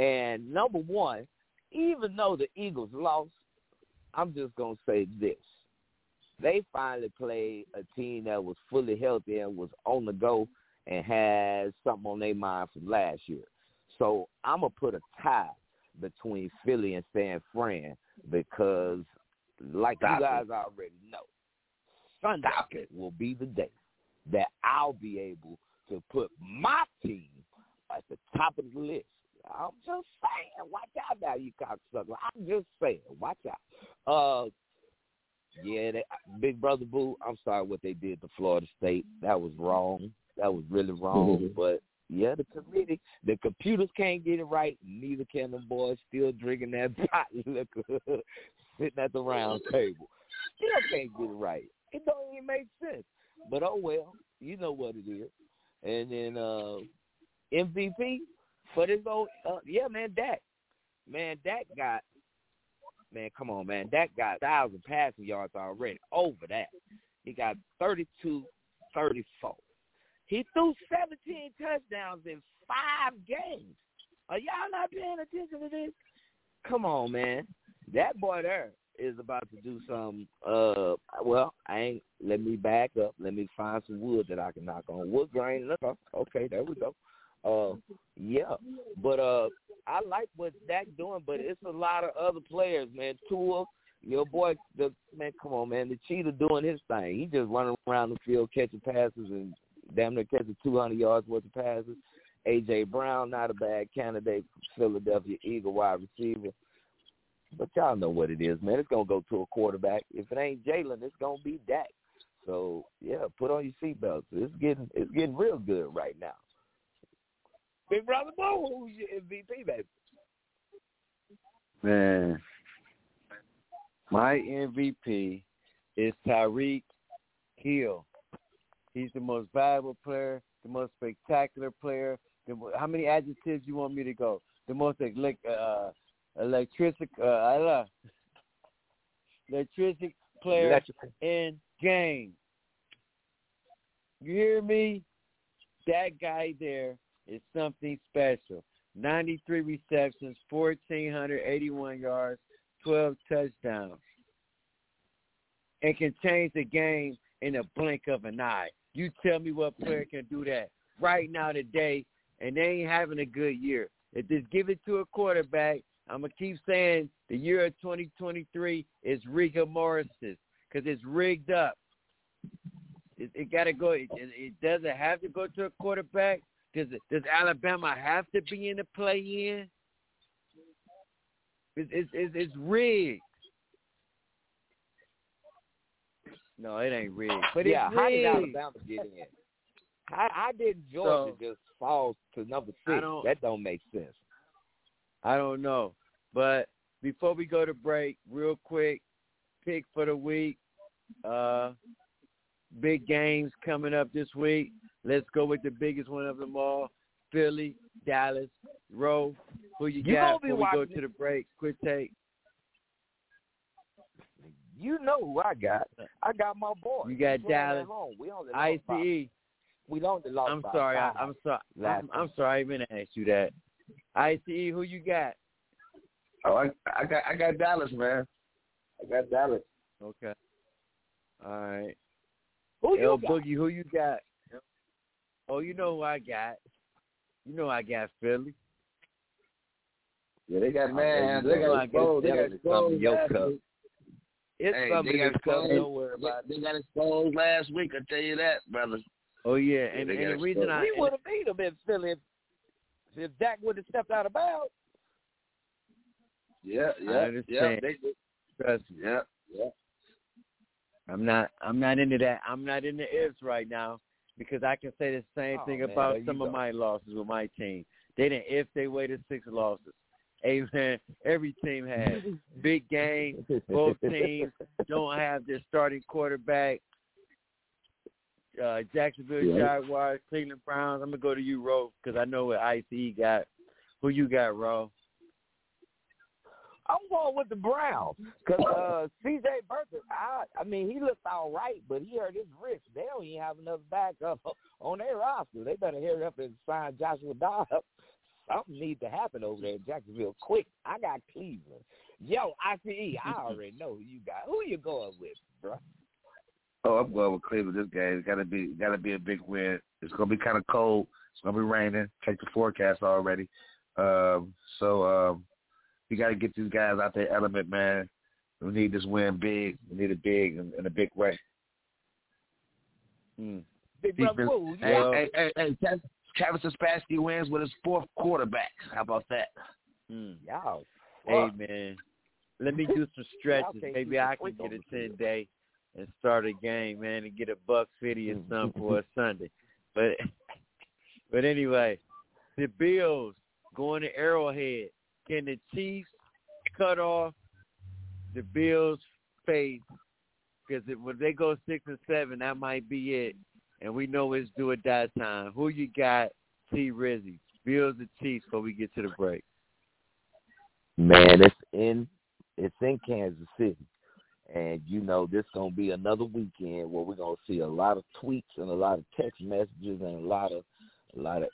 And number 1, even though the Eagles lost, I'm just going to say this. They finally played a team that was fully healthy and was on the go and had something on their mind from last year. So I'm going to put a tie between Philly and San Fran because, like you guys already know, Sunday will be the day that I'll be able to put my team at the top of the list. I'm just saying, watch out now, you cocksucker. I'm just saying, watch out. Big Brother Boo, I'm sorry what they did to Florida State. That was wrong. That was really wrong. But, the computers can't get it right. Neither can the boys still drinking that pot liquor sitting at the round table. Still can't get it right. It don't even make sense. But, oh, well, you know what it is. And then MVP. But it's Dak got man, come on, man. Dak got 1,000 passing yards already. Over that. He got 32, 34. He threw 17 touchdowns in 5 games. Are y'all not paying attention to this? Come on, man. That boy there is about to do something. Let me back up. Let me find some wood that I can knock on. Wood grain. Okay, there we go. I like what Dak's doing, but it's a lot of other players, man. Tua, your boy, the cheetah doing his thing. He just running around the field catching passes and damn near catching 200 yards worth of passes. AJ Brown, not a bad candidate for Philadelphia Eagle wide receiver. But y'all know what it is, man. It's going to go to a quarterback. If it ain't Jalen, it's going to be Dak. So, yeah, put on your seatbelts. It's getting real good right now. Big Brother Bo, who's your MVP, baby? Man, my MVP is Tyreek Hill. He's the most valuable player, the most spectacular player. How many adjectives you want me to go? The most electric player in game. You hear me? That guy there is something special. 93 receptions, 1,481 yards, 12 touchdowns. And can change the game in a blink of an eye. You tell me what player can do that right now today, and they ain't having a good year. If just give it to a quarterback, I'm going to keep saying the year of 2023 is rigor mortis because it's rigged up. It got to go. It doesn't have to go to a quarterback. Does Alabama have to be in the play-in? It's rigged. No, it ain't rigged. But yeah, how did Alabama get in? How did Georgia just fall to number 6? That don't make sense. I don't know. But before we go to break, real quick, pick for the week. Big games coming up this week. Let's go with the biggest one of them all, Philly, Dallas, Roe. Who you got before we go to the break? Quick take. You know who I got. I got my boy. You got Dallas. ICE. We don't lost. I'm sorry. I even asked you that. ICE, who you got? Oh, I got Dallas, man. I got Dallas. Okay. All right. Who you got? Boogie, who you got? Oh, you know who I got. You know I got Philly. Yeah, they got man. They got gold. They got gold. It's something that's coming. Don't worry about it. They got exposed last week. I tell you that, brother. Oh yeah, and the reason we would have beat them in Philly if Dak would have stepped out of bounds. Yeah. I understand. Trust me. Yeah. I'm not into that. I'm not into ifs right now because I can say the same thing about some of my losses with my team. They didn't if they waited 6 losses. Amen. Every team has big game. Both teams don't have their starting quarterback. Jacksonville Jaguars, Cleveland Browns. I'm gonna go to you, Ro, because I know what ICE got. Who you got, Ro? I'm going with the Browns because C.J. Beathard. I mean, he looked all right, but he hurt his wrist. They don't even have enough backup on their roster. They better hurry up and sign Joshua Dobbs. Something needs to happen over there in Jacksonville quick. I got Cleveland. Yo, ICE, I already know who you got. Who you going with, bro? Oh, I'm going with Cleveland. This game has got to be a big win. It's going to be kind of cold. It's going to be raining. Check the forecast already. You got to get these guys out their element, man. We need this win big. We need it big in a big way. Big brother, hey, Travis Stefanski wins with his 4th quarterback. How about that? Y'all. Hey, man. Let me do some stretches. Maybe I can get a 10-day and start a game, man, and get a $150 or something for a Sunday. But anyway, the Bills going to Arrowhead. Can the Chiefs cut off the Bills' fate? Because when they go 6-7, that might be it. And we know it's do or die time. Who you got, T. Rizzy? Bills or Chiefs before we get to the break? Man, it's in It's in Kansas City. And, you know, this is going to be another weekend where we're going to see a lot of tweets and a lot of text messages and a lot of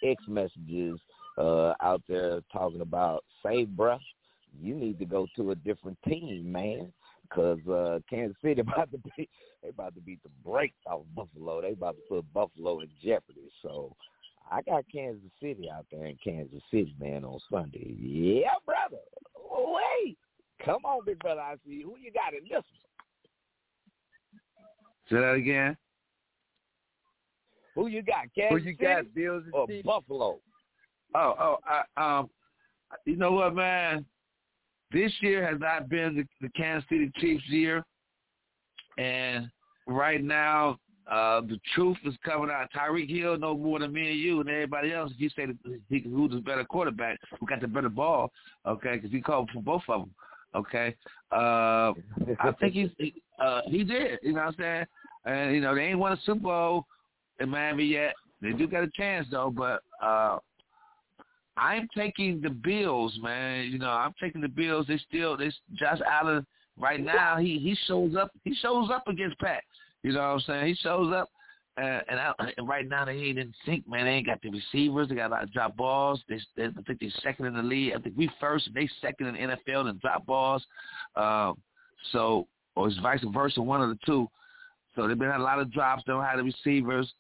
X messages out there talking about, say, bruh, you need to go to a different team, man, because Kansas City about to beat the brakes off Buffalo. They about to put Buffalo in jeopardy. So I got Kansas City out there in Kansas City, man, on Sunday. Yeah, brother. Wait. Come on, big brother. I see you. Who you got in this one? Say that again. Who you got? Kansas City? Who you got? Bills or City? Buffalo? Oh, you know what, man? This year has not been the Kansas City Chiefs' year, and right now the truth is coming out. Tyreek Hill knows more than me and you and everybody else. You say who's the better quarterback, who got the better ball, okay? Because he called for both of them, okay? I think he did. You know what I'm saying? And you know they ain't won a Super Bowl in Miami yet. They do got a chance though, but. I'm taking the Bills, man. You know, I'm taking the Bills. They Josh Allen right now. He shows up. He shows up against Pat. You know what I'm saying? He shows up, and right now they ain't in sync, man. They ain't got the receivers. They got a lot of drop balls. I think they're second in the league. I think we first. They second in the NFL in drop balls. So or it's vice versa, one of the two. So they've been a lot of drops. They don't have the receivers.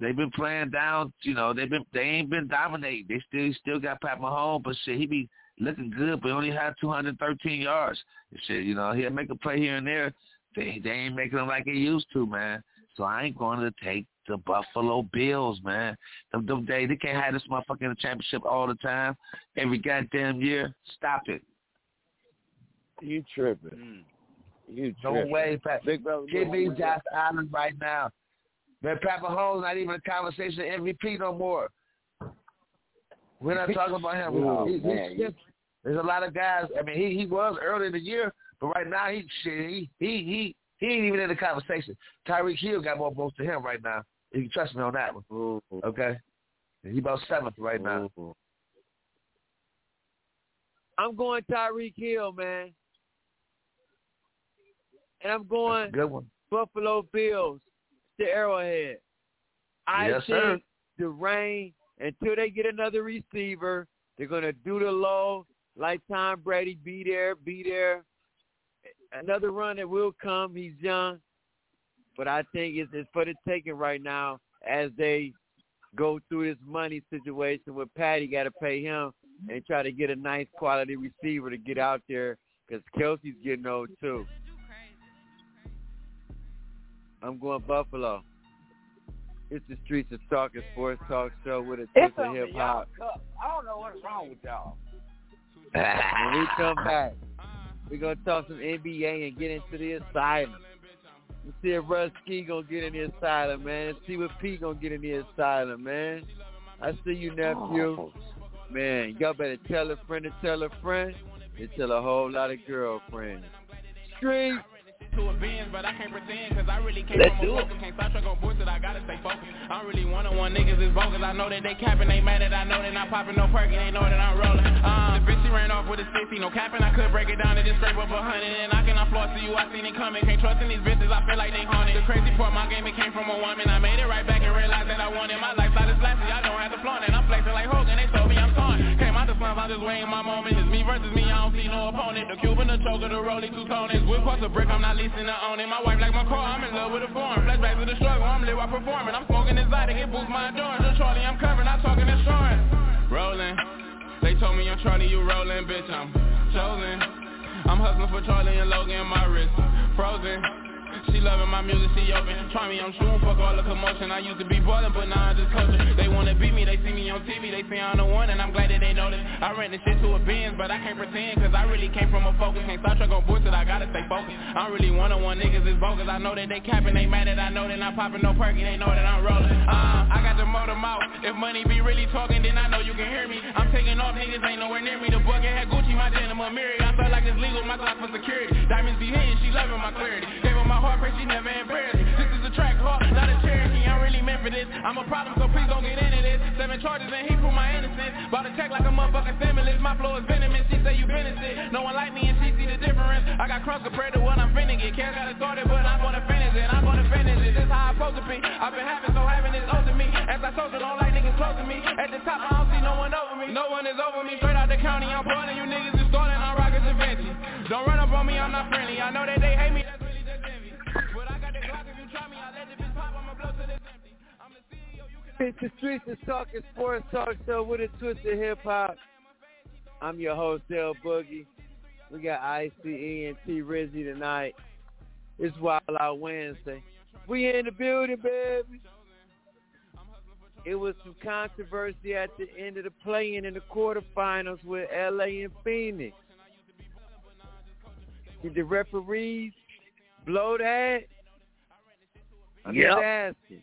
They've been playing down, you know. They ain't been dominating. They still got Pat Mahomes, but shit, he be looking good, but only had 213 yards. Shit, you know, he'll make a play here and there. They ain't making them like they used to, man. So I ain't going to take the Buffalo Bills, man. They can't have this motherfucker in the championship all the time, every goddamn year. Stop it. You tripping? You tripping? No way, Pat. Big brother, give me Josh Allen right now. Man, Pat Mahomes not even a conversation MVP no more. We're not talking about him. Oh, there's a lot of guys. I mean, he was early in the year, but right now he ain't even in the conversation. Tyreek Hill got more votes to him right now. You can trust me on that one. Ooh. Okay, he about seventh right now. Ooh. I'm going Tyreek Hill, man, and I'm going Buffalo Bills. The Arrowhead. I think the rain, until they get another receiver, they're going to do the low like Tom Brady, be there. Another run that will come. He's young. But I think it's for the taking right now as they go through this money situation where Patty got to pay him and try to get a nice quality receiver to get out there because Kelsey's getting old too. I'm going Buffalo. It's the Streets of Talking Sports Talk Show with a touch of hip hop. I don't know what's wrong with y'all. When we come back, we're going to talk some NBA and get into the asylum. Let's see if Russ Ski going to get in the asylum, man. Let's see what P going to get in the asylum, man. I see you, nephew. Man, y'all better tell a friend to tell a friend and tell a whole lot of girlfriends. Streets. To a binge, but I can't pretend, cause I really came from a focus. Can't stop on bullshit, I gotta stay focused. I really one-on-one niggas is bogus. I know that they capping, they mad that I know that I'm popping no perky, they know that I'm rolling. The bitch she ran off with a 50, no capping, I could break it down and just scrape up 100. And I cannot floss to you, I seen it coming. Can't trust in these bitches, I feel like they haunted. The crazy part, my game, it came from a woman. I made it right back and realized that I wanted. My lifestyle is flashy, I don't have to flaunt it. I'm flexing like Hogan, they told me I'm torn. Came out the slums, I'm just waiting my moment. It's me versus me, I don't see no opponent. The Cuban, the choker, the rolling two-toners. Whip off the brick, I'm not leasing to own it. My wife like my car, I'm in love with a foreign. Flashbacks to the struggle, I'm lit while performing. I'm smoking exotic, it boosts my endurance. I'm Charlie, I'm covering, I'm talking insurance. Rolling, they told me I'm Charlie, you rolling, bitch, I'm chosen. I'm hustling for Charlie and Logan, my wrist frozen. She loving my music, she open. Try me, I'm shooting, fuck all the commotion. I used to be ballin', but now I'm just coaching. They wanna beat me, they see me on TV. They say I'm the one, and I'm glad that they noticed. I ran this shit to a Benz, but I can't pretend, cause I really came from a focus. Can't stop on bullshit, I gotta stay focused. I really one-on-one niggas is bogus. I know that they capping, they mad that I know that I'm popping no perky. They know that I'm rolling. I got the motor mouth. If money be really talking, then I know you can hear me. I'm taking off, niggas ain't nowhere near me. The bucket had Gucci, my denim, a mirror. I felt like it's legal, my clock for security. Diamonds be hitting, she loving my clarity. Gave her my heart, pray she never embarrassed. This is a track hard, not a Cherokee. I'm really meant for this. I'm a problem, so please don't get into this. 7 charges and he proved my innocence. Bought a check like a motherfucking stimulus. My flow is venomous, she say you innocent. No one like me and she see the difference. I got crumbs compared to what I'm finna get. Cash got it started, but I'm gonna finish it. I'm gonna finish it. This how I'm supposed to be. I've been having, so having is owed to me. As I told you, don't like niggas close to me. At the top, I don't see no one over me. No one is over me. Straight out the county, I'm pulling you niggas and starting. I'm rocking some Vinci. Don't run up on me, I'm not friendly. I know that they hate me. The Streets Is Talking Sports Talk Show with a twist of hip hop. I'm your host, Del Boogie. We got ICE and T Rizzy tonight. It's Wild Out Wednesday. We in the building, baby. It was some controversy at the end of the play-in in the quarterfinals with LA and Phoenix. Did the referees blow that? I'm just asking.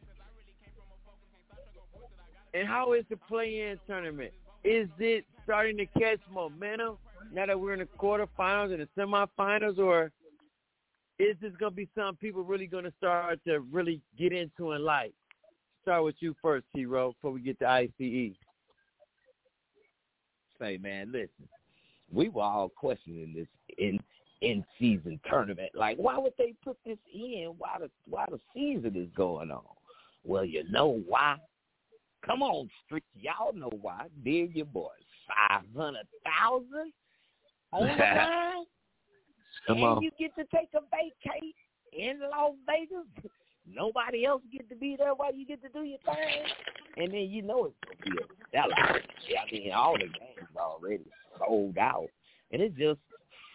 And how is the play-in tournament? Is it starting to catch momentum now that we're in the quarterfinals and the semifinals, or is this going to be something people really going to start to really get into and like? Start with you first, T-Row, before we get to ICE. Say, man, listen, we were all questioning this in-season tournament. Like, why would they put this in while the season is going on? Well, you know why? Come on, Street. Y'all know why. Dig your boy. 500,000 on the line. And you get to take a vacate in Las Vegas. Nobody else get to be there while you get to do your thing. And then you know it's going to be a sellout. I mean, all the games already sold out. And it's just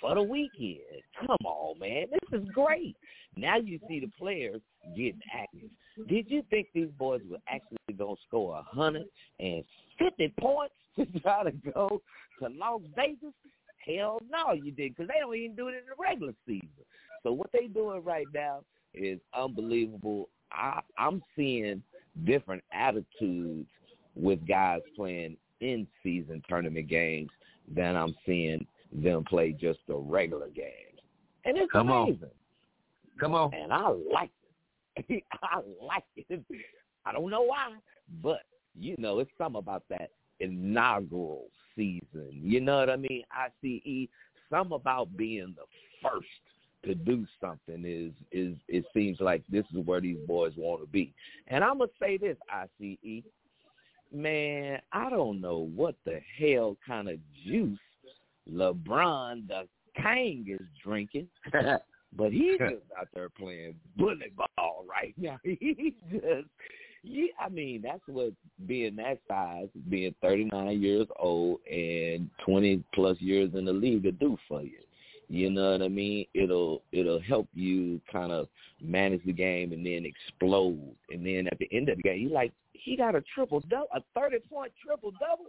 for the weekend. Come on, man. This is great. Now you see the players getting active. Did you think these boys were actually going to score 150 points to try to go to Las Vegas? Hell no, you didn't, because they don't even do it in the regular season. So what they doing right now is unbelievable. I'm seeing different attitudes with guys playing in-season tournament games than I'm seeing them play just the regular games. And it's amazing. Come on. And I like it. I like it. I don't know why, but, you know, it's something about that inaugural season. You know what I mean? ICE, something about being the first to do something is it seems like this is where these boys want to be. And I'm going to say this, ICE, man, I don't know what the hell kind of juice LeBron the King is drinking. But he's just out there playing bullet ball right now. He just, I mean, that's what being that size, being 39 years old and 20-plus years in the league will do for you. You know what I mean? It'll help you kind of manage the game and then explode. And then at the end of the game, you're like, he got a triple-double, a 30-point triple-double?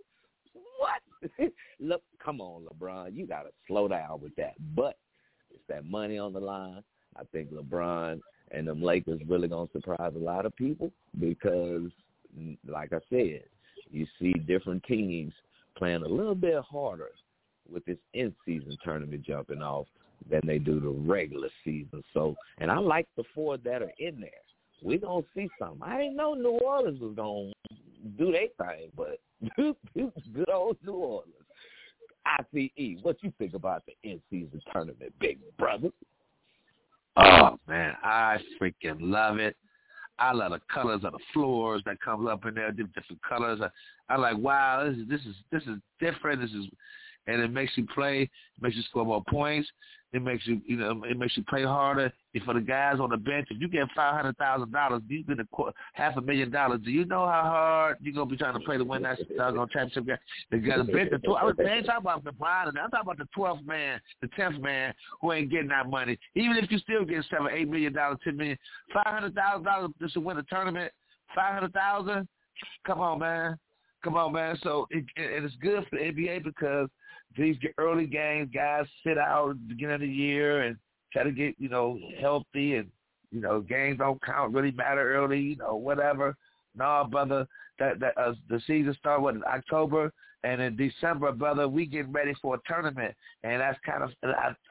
What? Look, come on, LeBron. You got to slow down with that. But it's that money on the line. I think LeBron and them Lakers really going to surprise a lot of people because, like I said, you see different teams playing a little bit harder with this in-season tournament jumping off than they do the regular season. So, and I like the four that are in there. We're going to see something. I didn't know New Orleans was going to do their thing, but good old New Orleans. ICE, what you think about the in-season tournament, big brother? Oh, man, I freaking love it. I love the colors of the floors that comes up in there, different colors. I'm like, wow, this is different. And it makes you play, makes you score more points. It makes you, you know, it makes you play harder. And for the guys on the bench, if you get $500,000, you get $500,000. Do you know how hard you're gonna be trying to play to win that championship game? The guys on the bench, I ain't talking about the bottom. I'm talking about the 12th man, the 10th man who ain't getting that money. Even if you still get $7, $8 million, $10 million, $500,000 just to win a tournament, $500,000. Come on, man. So it's good for the NBA because these early games, guys sit out at the beginning of the year and try to get, you know, healthy and, you know, games don't count really matter early, you know, whatever. No, brother, that the season starts in October, and in December, brother, we getting ready for a tournament, and that's kind of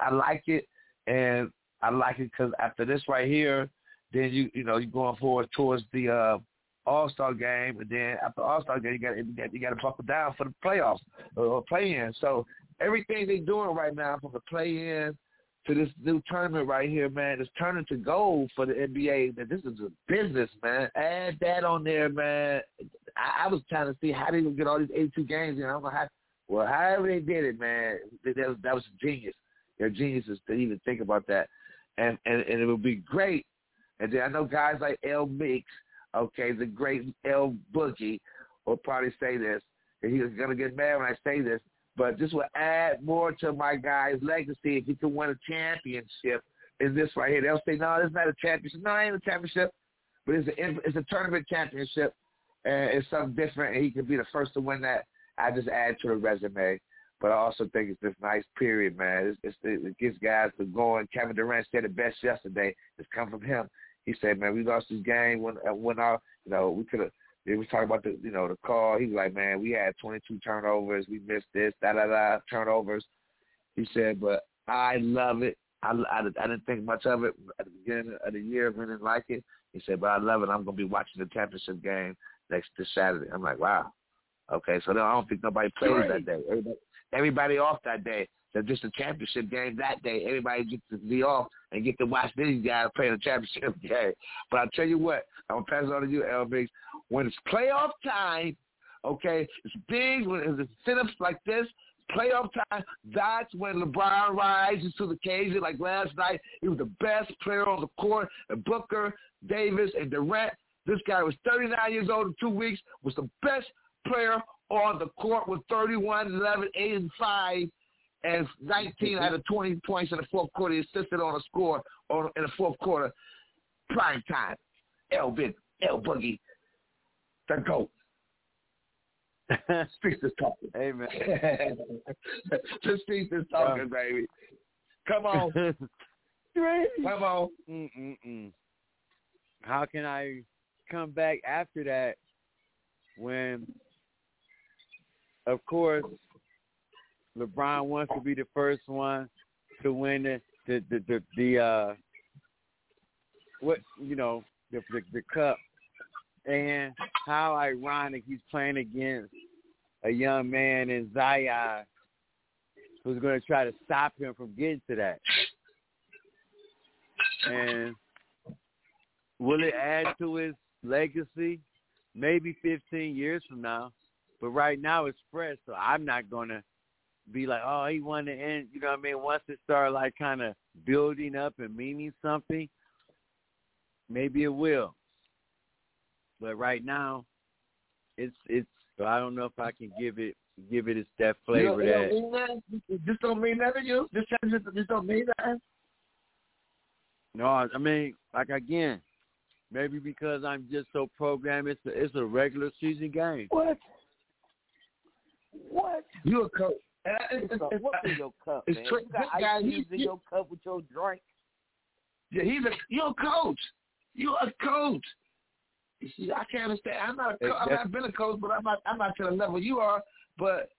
I like it, and I like it because after this right here, then you know you're going forward towards the All-Star game, and then after All-Star game, you got to buckle down for the playoffs or play-in. So everything they're doing right now, from the play-in to this new tournament right here, man, it's turning to gold for the NBA. Man, this is a business, man. Add that on there, man. I was trying to see how they would get all these 82 games in. I don't know how. Well, however they did it, man, that was genius. They're geniuses to even think about that, and it would be great. And then I know guys like L. Mix, okay, the great L. Boogie, will probably say this, and he's gonna get mad when I say this, but this will add more to my guy's legacy if he can win a championship. In this right here, they'll say, "No, it's not a championship. No, it ain't a championship, but it's a tournament championship, and it's something different, and he can be the first to win that." I just add to the resume. But I also think it's this nice period, man. It gets guys to going. Kevin Durant said it best yesterday. It's come from him. He said, "Man, we lost this game when our, you know, we could have." They were talking about the call. He was like, "Man, we had 22 turnovers. We missed this, turnovers." He said, "But I love it. I didn't think much of it at the beginning of the year. We didn't like it." He said, "But I love it. I'm gonna be watching the championship game this Saturday." I'm like, "Wow, okay." So I don't think nobody plays that day. Everybody off that day. That's just a championship game that day. Everybody gets to be off and get to watch these guys play the championship game. But I'll tell you what, I'm going to pass it on to you, L. Biggs. When it's playoff time, okay, it's big. When it's sit-ups like this, playoff time, that's when LeBron rises to the occasion. Like last night, he was the best player on the court. And Booker, Davis, and Durant. This guy was 39 years old in 2 weeks, was the best player on the court with 31, 11, 8, and 5, and 19 out of 20 points in the fourth quarter. He assisted on a score in the fourth quarter. Prime time. L. Boogie, the GOAT. Streets is talking. Amen. The streets is talking, baby. Come on. Come on. How can I come back after that when... Of course, LeBron wants to be the first one to win the cup, and how ironic he's playing against a young man in Zion who's going to try to stop him from getting to that. And will it add to his legacy? Maybe 15 years from now. But right now it's fresh, so I'm not going to be like, oh, he won the end. You know what I mean? Once it starts like kind of building up and meaning something, maybe it will. But right now, it's. I don't know if I can give it its that flavor. This don't mean nothing to you? This don't mean nothing? No, I mean, like again, maybe because I'm just so programmed, it's a regular season game. What? You a coach. What's in your cup, man? You got ice cubes in your cup with your drink. Yeah, you're a coach. You're a coach. I can't understand. I'm not a coach. I've been a coach, but I'm not to the level you are. But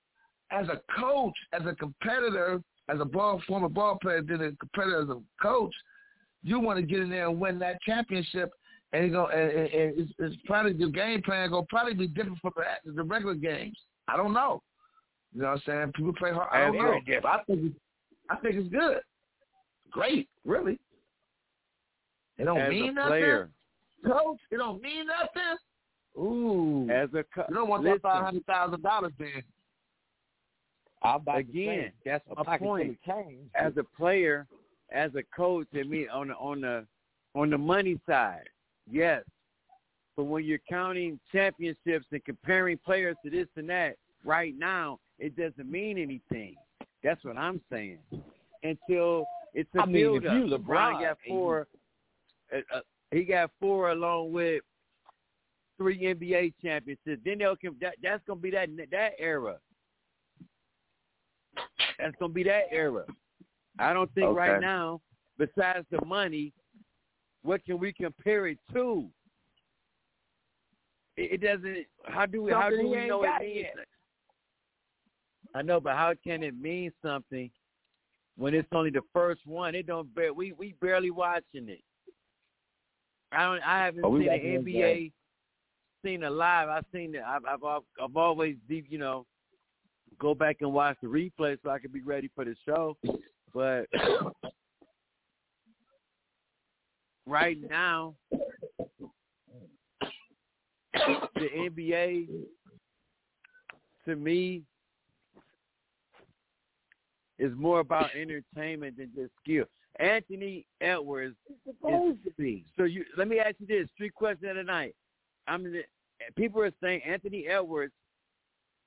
as a coach, as a competitor, as a former ball player, then a competitor as a coach, you want to get in there and win that championship. And it's probably your game plan going to probably be different from the regular games. I don't know. You know what I'm saying? People play hard. I don't know. But I think it's good. Great, really. It don't mean nothing. Player. Coach, it don't mean nothing. Ooh. As a coach, you don't want that $500,000 then. Again, that's my point. As a player, as a coach, I mean, on the money side, yes. But when you're counting championships and comparing players to this and that, right now, it doesn't mean anything. That's what I'm saying. Until it's a build-up. I mean, if you LeBron got four. He got four along with three NBA championships. Then that's going to be that era. That's going to be that era. I don't think right now, besides the money, what can we compare it to? It doesn't. How do we know it means? I know, but how can it mean something when it's only the first one? It don't. We barely watching it. I haven't seen the NBA seen it live. I've seen it. I've always, you know, go back and watch the replay so I can be ready for the show. But right now, the NBA, to me, is more about entertainment than just skill. Anthony Edwards supposed to be. So you, let me ask you this street question of the night. People are saying Anthony Edwards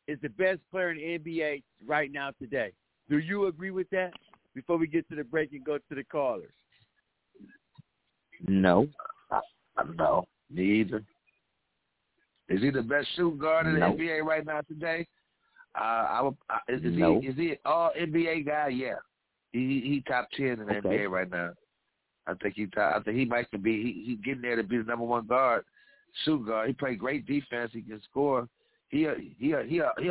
is the best player in the NBA right now today. Do you agree with that? Before we get to the break and go to the callers. No, me either. Is he the best shooting guard in the NBA right now today? Is he an all NBA guy? Yeah. He top 10 in the NBA right now. I think he might be. He getting there to be the number one guard, shooting guard. He played great defense. He can score. He an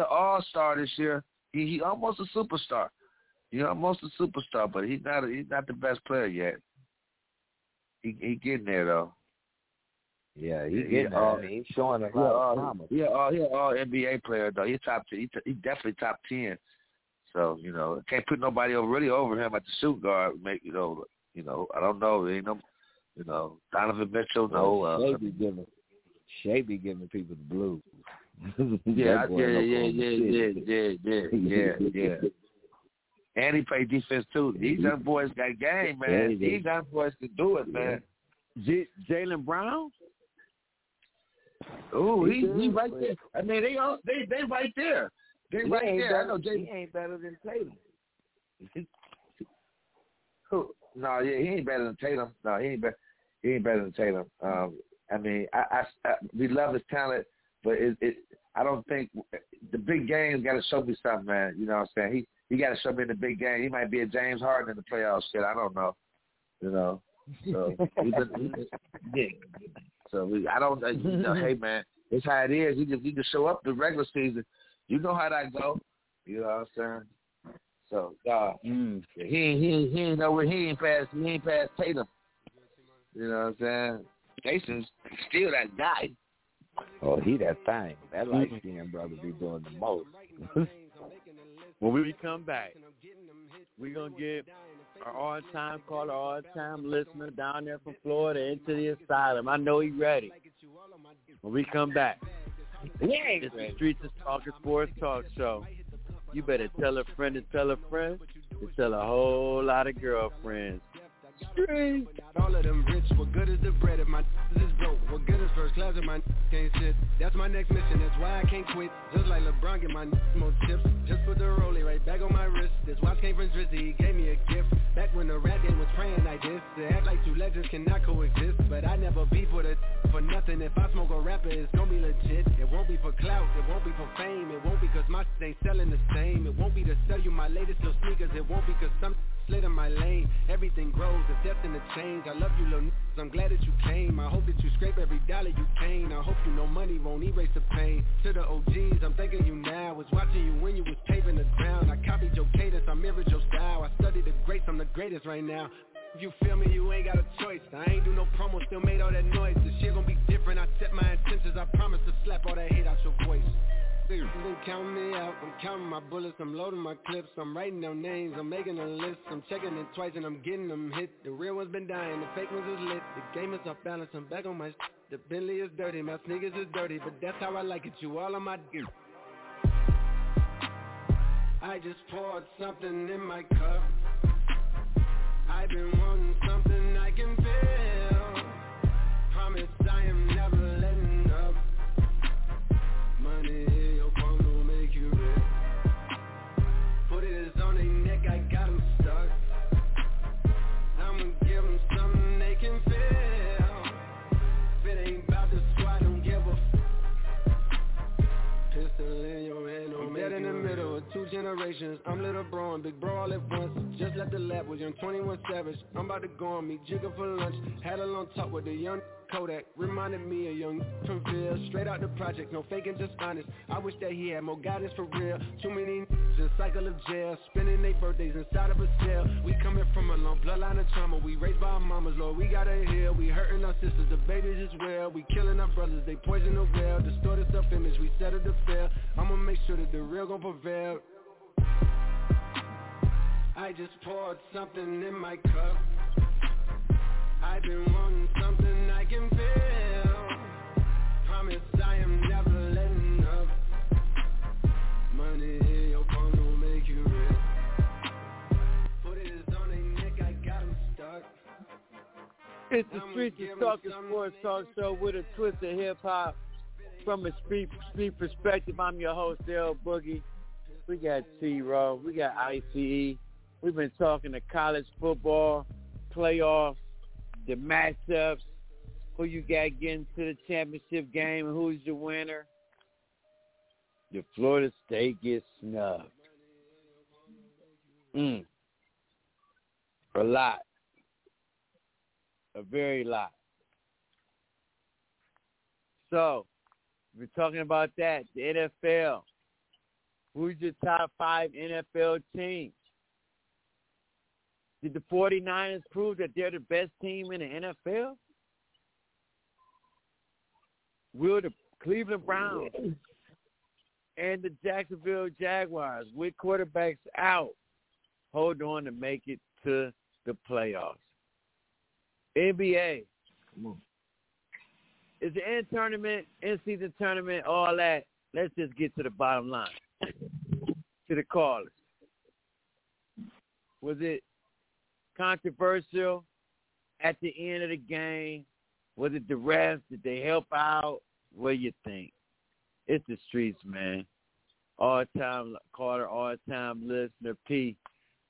all star this year. He almost a superstar. But he's not the best player yet. He getting there though. Yeah, he's getting there. He's showing a lot of promise. He's all NBA player though. He's top 10. He's definitely top 10. So, you know, can't put nobody over him at the shoot guard. I don't know. There ain't no, Donovan Mitchell, no. Shea be giving people the blues. Yeah. And he played defense, too. These young boys got game, man. These young boys can do it, man. Jaylen Brown? Oh, he right there. I mean, they right there. He ain't better than Tatum. He ain't better than Tatum. He ain't better than Tatum. We love his talent, but I don't think the big game's got to show me something, man. You know what I'm saying? He got to show me in the big game. He might be a James Harden in the playoffs. Shit, I don't know. You know, so hey, man, it's how it is. He can show up the regular season. You know how that go. You know what I'm saying? So, he ain't past Tatum. You know what I'm saying? Jason's still that guy. Oh, he that thing. That light-skinned brother be doing the most. When we come back, we're going to get our all-time caller, all-time listener down there from Florida into the asylum. I know he's ready. When we come back. It's the Streets Is Talking Sports Talk Show. You better tell a friend to tell a friend to tell a whole lot of girlfriends. Streets. All of them rich. What good is the bread if my is broke? What good is first class if my can't sit? That's my next mission. That's why I can't quit. Just like LeBron, get my more tips. Just put the rollie right back on my wrist. This watch came from Drizzy. He gave me a gift. Back when the rap game was praying like this, to act like two legends cannot coexist. But I never be for nothing. If I smoke a rapper, it's gonna be legit. It won't be for clout. It won't be for fame. It won't be cause my ain't selling the same. It won't be to sell you my latest little sneakers. It won't be cause some slid in my lane. Everything grows. The depth and the change. I love you, little n****s. I'm glad that you came. I hope that you scrape every dollar you gain. I hope you know money won't erase the pain. To the OGs, I'm thanking you now. Was watching you when you was paving the ground. I copied your cadence, I mirrored your style. I studied the greats, I'm the greatest right now. If you feel me, you ain't got a choice. I ain't do no promo, still made all that noise. This shit gon' be different, I set my intentions. I promise to slap all that hate out your voice. You been counting me out, I'm counting my bullets, I'm loading my clips, I'm writing down names, I'm making a list, I'm checking it twice and I'm getting them hit. The real one's been dying, the fake ones is lit, the game is off balance, I'm back on my the Bentley is dirty, my sneakers is dirty, but that's how I like it, you all on my I just poured something in my cup. I've been wanting something I can feel. Promise I am never letting up. Money in your phone don't make you rich. Put it on their neck, I got them stuck. I'ma give them something they can feel. If it ain't about this, why don't give a f-. Pistol in your hand, I'm dead in the middle of two generations. I'm little bro and big bro all at once. Just let at the lab with young 21 Savage. I'm about to go on me, jigger for lunch. Had a long talk with a young Kodak. Reminded me of young from Phil. Straight out the project, no faking, just honest. I wish that he had more guidance for real. Too many just cycle of jail. Spending their birthdays inside of a cell. We coming from a long bloodline of trauma. We raised by our mamas, Lord, we gotta heal. We hurting our sisters, the babies as well. We killing our brothers, they poison the well. Distorted self-image, we settled the fail. I'ma make sure that the real gon' prevail. I just poured something in my cup. I've been wanting something I can feel. Promise I am never letting up. Money in your phone will make you real. Put it on their neck, I got them stuck. It's the Streets Is Talking Sports Talk Show with a twist of hip hop. From a street perspective, I'm your host, L Boogie. We got T-Raw, we got ICE. We've been talking to college football, playoffs, the matchups, who you got getting to the championship game, and who's the winner. The Florida State gets snubbed. A lot. A very lot. So, we're talking about that, the NFL. Who's your top five NFL teams? Did the 49ers prove that they're the best team in the NFL? Will the Cleveland Browns and the Jacksonville Jaguars, with quarterbacks out, hold on to make it to the playoffs? NBA. Is the in-tournament, in-season tournament, all that? Let's just get to the bottom line, to the callers. Was it controversial at the end of the game? Was it the refs? Did they help out? What do you think? It's the streets, man. All-time caller, all-time listener, P.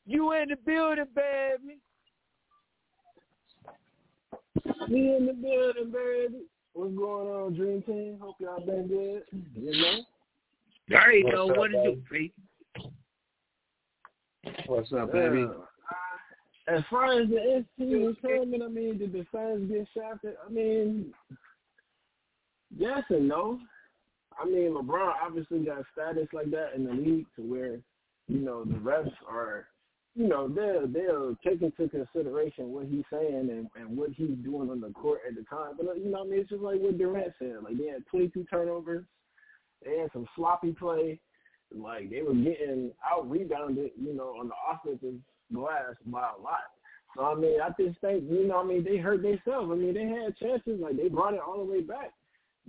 You in the building, baby. We in the building, baby. What's going on, Dream Team? Hope y'all been good. You know? There you go. What to do, Pete? What's up, baby? As far as the SC tournament, I mean, did the fans get shafted? I mean, yes and no. I mean, LeBron obviously got status like that in the league to where, you know, the refs are, you know, they'll take into consideration what he's saying and what he's doing on the court at the time. But, you know, I mean, it's just like what Durant said. Like, they had 22 turnovers. They had some sloppy play. Like, they were getting out-rebounded, you know, on the offensive glass by a lot. So, I mean, I just think, you know, I mean, they hurt themselves. I mean, they had chances. Like, they brought it all the way back.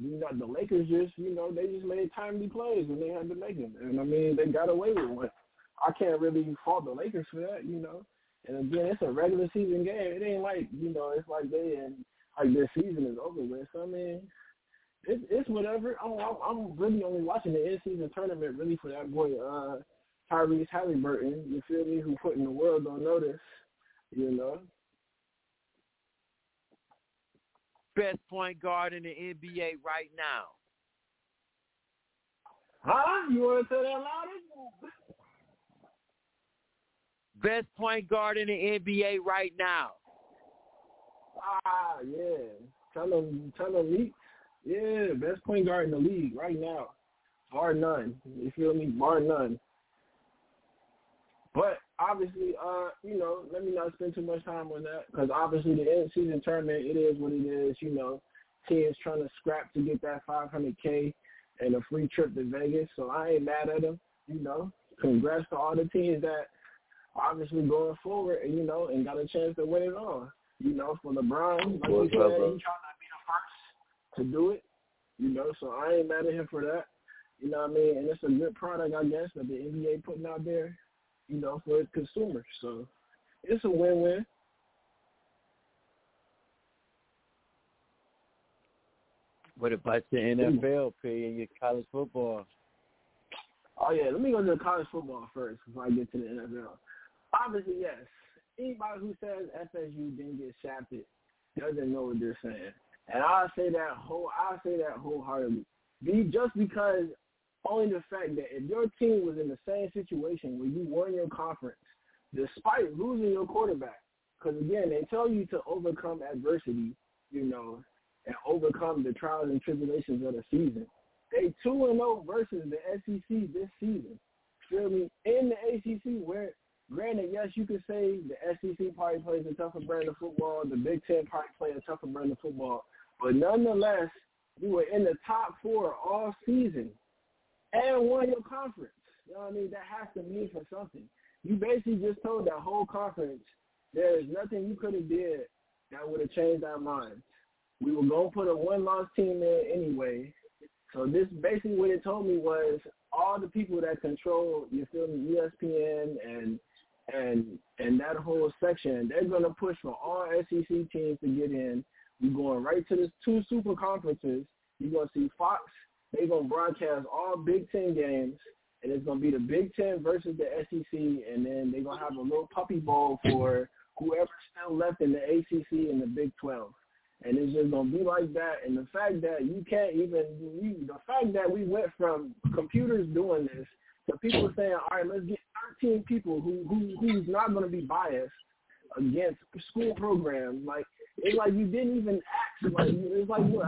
You know, the Lakers just, you know, they just made timely plays when they had to make them. And, I mean, they got away with one. I can't really fault the Lakers for that, you know. And, again, it's a regular season game. It ain't like, you know, it's like their season is over with. So, I mean, it's whatever. I'm really only watching the in-season tournament really for that boy Tyrese Halliburton, you feel me, who putting the world on notice, you know. Best point guard in the NBA right now. Huh? You want to say that louder? Best point guard in the NBA right now. Ah, yeah. Tell them me. Yeah, best point guard in the league right now, bar none. You feel me? Bar none. But obviously, you know, let me not spend too much time on that because obviously the end-season tournament, it is what it is. You know, teams trying to scrap to get that $500K and a free trip to Vegas, so I ain't mad at them, you know. Congrats to all the teams that obviously going forward, and, you know, and got a chance to win it all. You know, for LeBron, like you said, he trying to be the first to do it, you know, so I ain't mad at him for that, you know what I mean, and it's a good product, I guess, that the NBA putting out there, you know, for its consumers, so it's a win-win. What about the NFL, P, and your college football? Oh, yeah, let me go to the college football first before I get to the NFL. Obviously, yes, anybody who says FSU didn't get shafted doesn't know what they're saying. And I say that wholeheartedly. Just because only the fact that if your team was in the same situation where you won your conference, despite losing your quarterback. Because, again, they tell you to overcome adversity, you know, and overcome the trials and tribulations of the season. They 2-0 versus the SEC this season. Feel me? In the ACC, where, granted, yes, you could say the SEC probably plays a tougher brand of football, the Big Ten probably plays a tougher brand of football, but nonetheless, you were in the top four all season and won your conference. You know what I mean? That has to mean for something. You basically just told that whole conference, there is nothing you could have did that would have changed our minds. We were going to put a one-loss team in anyway. So this basically what it told me was all the people that control, you feel me, ESPN and that whole section, they're going to push for all SEC teams to get in. We're going right to the two super conferences. You're going to see Fox. They're going to broadcast all Big Ten games, and it's going to be the Big Ten versus the SEC, and then they're going to have a little puppy bowl for whoever's still left in the ACC and the Big 12. And it's just going to be like that. And the fact that you can't even – the fact that we went from computers doing this to people saying, all right, let's get 13 people who's not going to be biased against school programs. Like, it's like you didn't even ask. Like, it's like what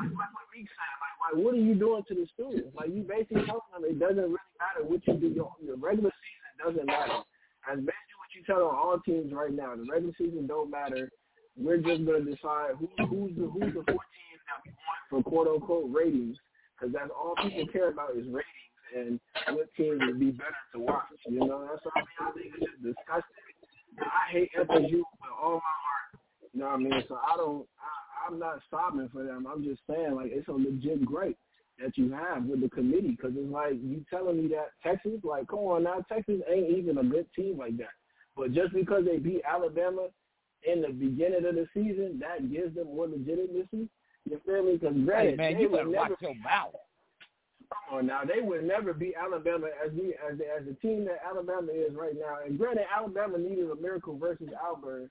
Reek said. Like, what are you doing to the students? Like, you basically telling them it doesn't really matter what you do. Your regular season doesn't matter. That's basically what you tell all teams right now. The regular season don't matter. We're just going to decide who's the 14 that we want for quote-unquote ratings, because that's all people care about is ratings and what team would be better to watch. You know, that's what I mean. I think it's just disgusting. I hate FSU with all my heart. You know what I mean? So I'm not stopping for them. I'm just saying, like, it's a legit gripe that you have with the committee, because it's like you telling me that Texas, like, come on now, Texas ain't even a good team like that. But just because they beat Alabama in the beginning of the season, that gives them more legitimacy. You feel me? Because hey, man, you better watch your mouth. Come on now, they would never beat Alabama as the team that Alabama is right now. And granted, Alabama needed a miracle versus Auburn.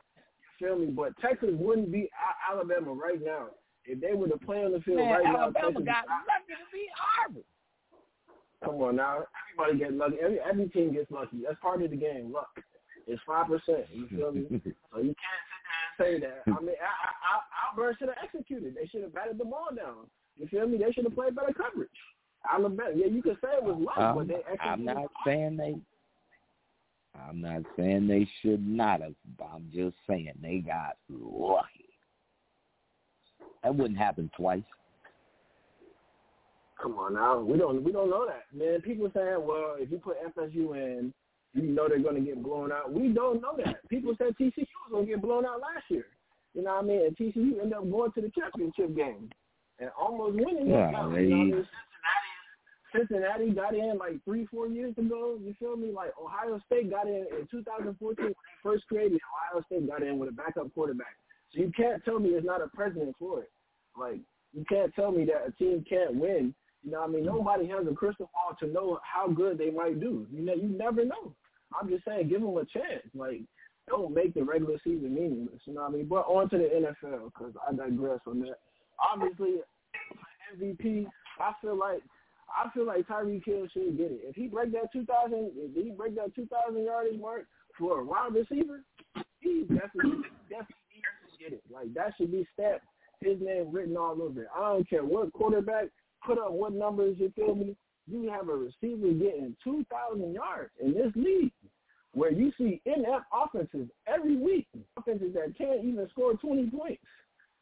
You feel me? But Texas wouldn't beat Alabama right now if they were to play on the field man, right Alabama now. Alabama got lucky to beat Auburn. Come on now, everybody gets lucky. Every team gets lucky. That's part of the game, luck. It's 5%. You feel me? So you can't sit there and say that. I mean, Auburn should have executed. They should have batted the ball down. You feel me? They should have played better coverage. Alabama, yeah, you could say it was luck, but they executed. I'm not saying they should not have. I'm just saying they got lucky. That wouldn't happen twice. Come on now, we don't know that, man. People saying, well, if you put FSU in, you know they're going to get blown out. We don't know that. People said TCU was going to get blown out last year. You know what I mean? And TCU ended up going to the championship game and almost winning. Yeah, you know what I mean? Cincinnati got in like 3-4 years ago. You feel me? Like Ohio State got in 2014 when they first created. Ohio State got in with a backup quarterback. So you can't tell me there's not a precedent for it. Like, you can't tell me that a team can't win. You know what I mean? Nobody has a crystal ball to know how good they might do. You know, you never know. I'm just saying, give them a chance. Like, don't make the regular season meaningless. You know what I mean? But on to the NFL, because I digress on that. Obviously, MVP, I feel like Tyreek Hill should get it. If he break that 2,000 yardage mark for a wide receiver, he definitely needs to get it. Like, that should be stamped, his name written all over it. I don't care what quarterback put up what numbers, you feel me? You have a receiver getting 2,000 yards in this league where you see NF offenses every week, offenses that can't even score 20 points.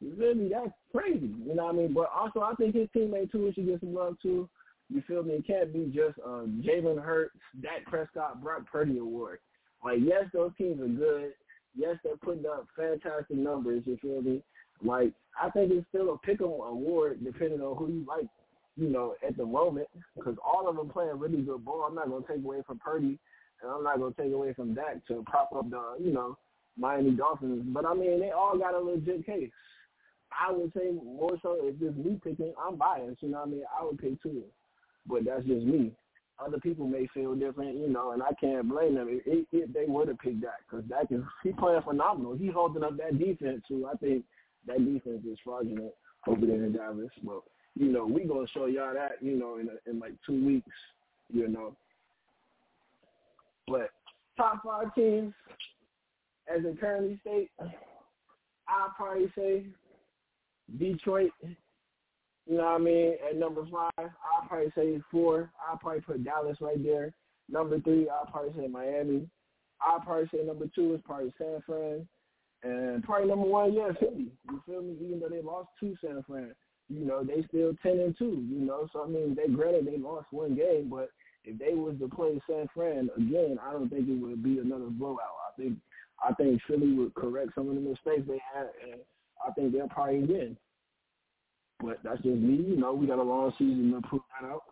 You feel me? That's crazy. You know what I mean? But also, I think his teammate, too, should get some love, too. You feel me? It can't be just Jalen Hurts, Dak Prescott, Brock Purdy award. Like, yes, those teams are good. Yes, they're putting up fantastic numbers, you feel me? Like, I think it's still a pick 'em award depending on who you like, you know, at the moment, because all of them playing really good ball. I'm not going to take away from Purdy, and I'm not going to take away from Dak to prop up the, you know, Miami Dolphins. But, I mean, they all got a legit case. I would say more so if it's me picking, I'm biased, you know what I mean? I would pick Tua, but that's just me. Other people may feel different, you know, and I can't blame them if they would have picked Dak, because Dak is – he's playing phenomenal. He's holding up that defense, too. I think that defense is fraudulent over there in Dallas, but – you know, we gonna show y'all that, you know, in like 2 weeks, you know. But top 5 teams, as it currently states, I'll probably say Detroit, you know what I mean, at number 5. I'll probably say 4. I'll probably put Dallas right there. Number 3, I'll probably say Miami. I'll probably say number 2 is probably San Fran. And probably number 1, yeah, Philly. You feel me? Even though they lost to San Fran, you know, they still 10-2, you know. So, I mean, they lost one game, but if they was to play San Fran again, I don't think it would be another blowout. I think Philly would correct some of the mistakes they had, and I think they'll probably win. But that's just me. You know, we got a long season to prove that out.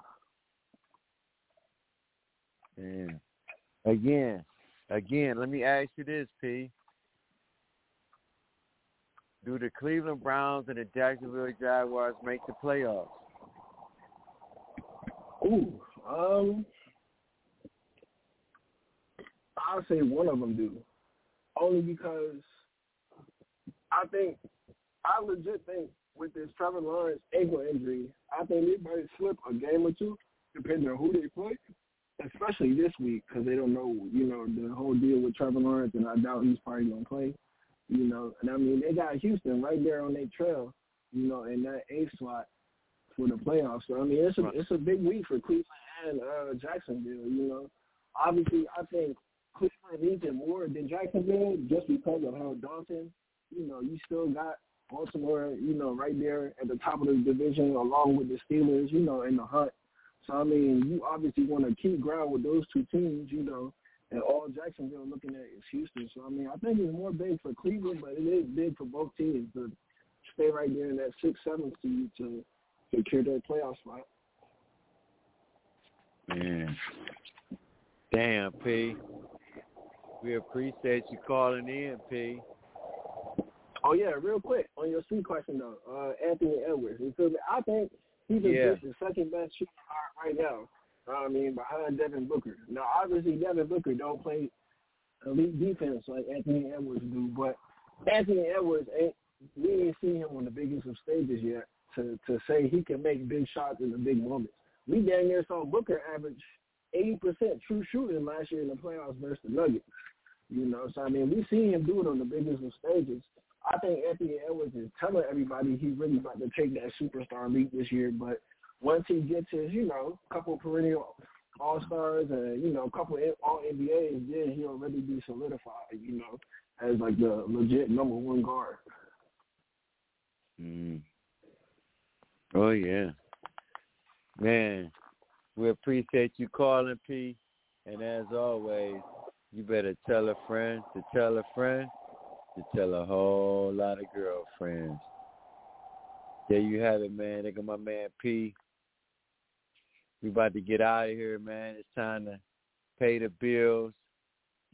Man. Again, let me ask you this, P. Do the Cleveland Browns and the Jacksonville Jaguars make the playoffs? Ooh, I'll say one of them do. Only because I legit think with this Trevor Lawrence ankle injury, I think they might slip a game or two, depending on who they play, especially this week, because they don't know, you know, the whole deal with Trevor Lawrence, and I doubt he's probably going to play, you know. And, I mean, they got Houston right there on their trail, you know, in that 8th slot for the playoffs. So, I mean, it's a big week for Cleveland and Jacksonville, you know. Obviously, I think Cleveland needs it more than Jacksonville just because of how daunting, you know, you still got Baltimore, you know, right there at the top of the division along with the Steelers, you know, in the hunt. So, I mean, you obviously want to keep ground with those two teams, you know, and all Jacksonville looking at is Houston. So, I mean, I think it's more big for Cleveland, but it is big for both teams to stay right there in that 6-7 seed to secure their playoff spot. Man. Damn, P. We appreciate you calling in, P. Oh, yeah, real quick, on your sweet question, though, Anthony Edwards. Because I think he's just the second-best shooter right now, I mean, behind Devin Booker. Now, obviously, Devin Booker don't play elite defense like Anthony Edwards do, but Anthony Edwards, we ain't seen him on the biggest of stages yet to say he can make big shots in the big moments. We damn near saw Booker average 80% true shooting last year in the playoffs versus the Nuggets. You know, so, I mean, we seen him do it on the biggest of stages. I think Anthony Edwards is telling everybody he's really about to take that superstar leap this year, but once he gets his, you know, couple perennial all-stars and, you know, couple all-NBAs, then he'll really be solidified, you know, as, like, the legit number one guard. Mm. Oh, yeah. Man, we appreciate you calling, P. And as always, you better tell a friend to tell a friend to tell a whole lot of girlfriends. There you have it, man. Look at my man P. We about to get out of here, man. It's time to pay the bills,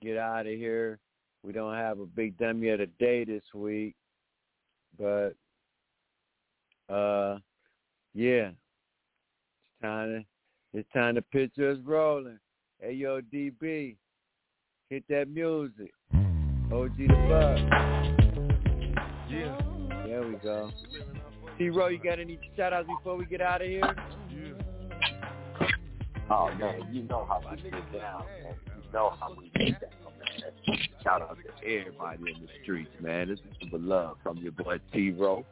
get out of here. We don't have a big dummy of the day this week, but yeah, it's time to pitch us rolling. Hey, yo, DB, hit that music. OG the Bug. Yeah. There we go. T-Row, you got any shout-outs before we get out of here? Yeah. Oh, man, you know how we get down, man. You know how we get down, man. Shout-out to everybody in the streets, man. This is the love from your boy T-Row.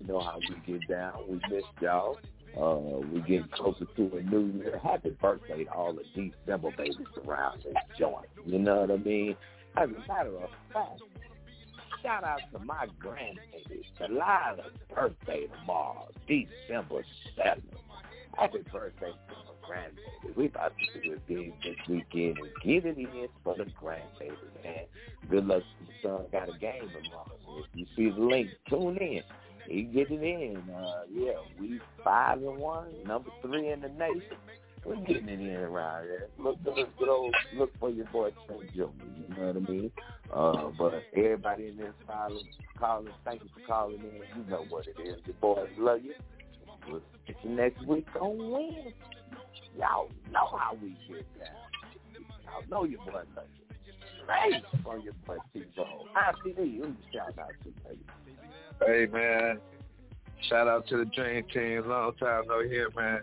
You know how we get down. We miss y'all. We getting closer to a new year. Happy birthday to all the December babies around this joint. You know what I mean? As a matter of fact, shout out to my grandbaby. Delilah's birthday tomorrow, December 7th. Happy birthday to my grandbaby. We about to do a big this weekend and get it in for the grandbaby, man. Good luck to your son. Got a game tomorrow. If you see the link, tune in. He get it in. Yeah, we 5-1, number 3 in the nation. We're getting it in around here. Look for your boy Trey Jr., you know what I mean? But everybody in this calling, thank you for calling in. You know what it is. Your boys love you. We'll see you next week on Wednesday. Y'all know how we get down. Y'all know your boy love you. Trey for your boy T-Bone. ICD, who you shout out to, baby? Hey, man. Shout out to the Dream Team. Long time no hear, man.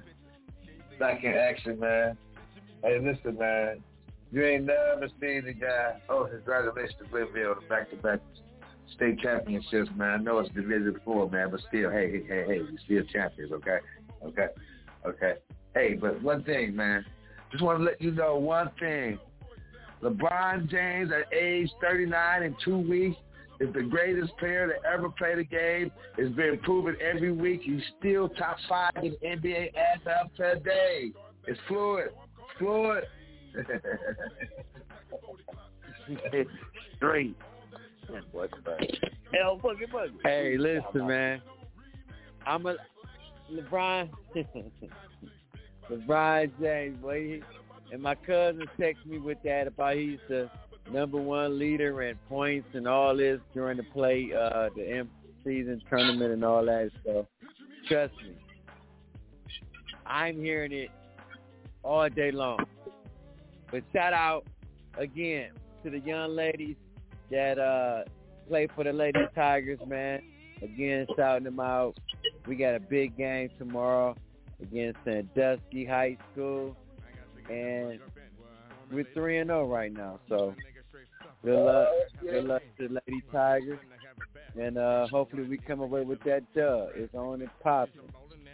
Back in action, man. Hey, listen, man. You ain't nervous being the guy. Oh, congratulations to Greenville on the back-to-back state championships, man. I know it's Division IV, man, but still, hey, we still champions, okay? Hey, but one thing, man. Just want to let you know one thing. LeBron James at age 39 in 2 weeks is the greatest player to ever play the game. It's been proven every week. He's still top 5 in the NBA as of today. It's fluid. Straight. Hey, listen, man. LeBron James, boy. And my cousin texted me with that about he's the number one leader in points and all this during the play, the season tournament and all that stuff. Trust me, I'm hearing it all day long. But shout out again to the young ladies that play for the Lady Tigers, man. Again, shouting them out. We got a big game tomorrow against Sandusky High School. And we're 3-0 right now, so good luck to Lady Tigers. And hopefully we come away with that dub. It's on and popping.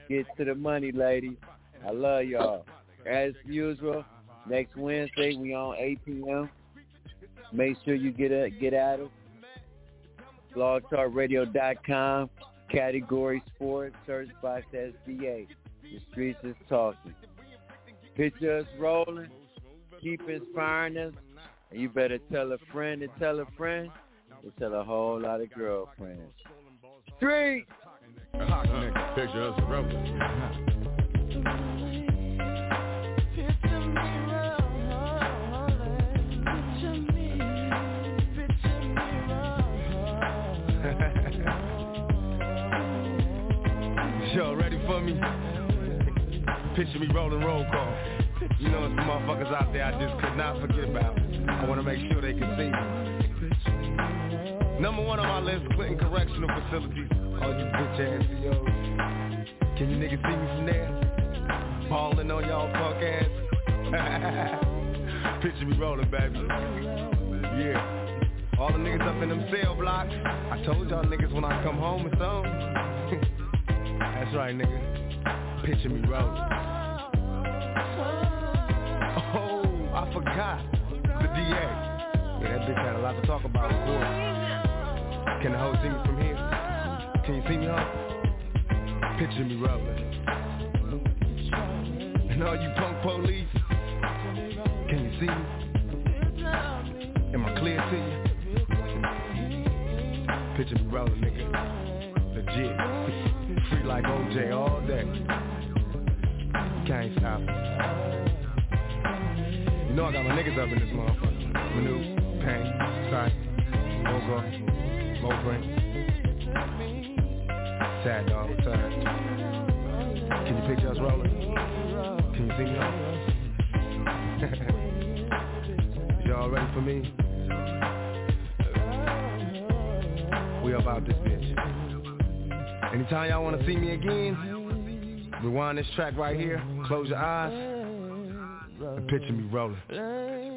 Get to the money, ladies. I love y'all. As usual, next Wednesday we on 8 p.m. Make sure you get at them. BlogTalkRadio.com, category sports, search box SBA. The streets is talking. Picture us rolling. Keep inspiring us. And you better tell a friend to tell a friend to tell a whole lot of girlfriends. Street! Picture us rolling. Y'all ready for me? Picture me rolling roll call. You know, some motherfuckers out there I just could not forget about. I want to make sure they can see me. Number one on my list, Clinton Correctional Facility. All you bitch ass CEOs. Can you niggas see me from there? Balling on y'all punk ass. Picture me rolling, baby. Yeah. All the niggas up in them cell blocks. I told y'all niggas when I come home it's on. That's right, nigga. Picture me rolling. Oh, I forgot. The DA. Yeah, that bitch had a lot to talk about before. Can the hoe see me from here? Can you see me, huh? Picture me rolling. And all you punk police, can you see me? Am I clear to you? Picture me rolling, nigga. Legit. Free like OJ all day. Can't stop it. You know I got my niggas up in this motherfucker. Manu, Pain, Sight, Mogo, Mograin. Sad dog, tired. Can you picture us rolling? Can you see me? Y'all ready for me? We about this bitch. Anytime y'all want to see me again, rewind this track right here, close your eyes, and picture me rolling.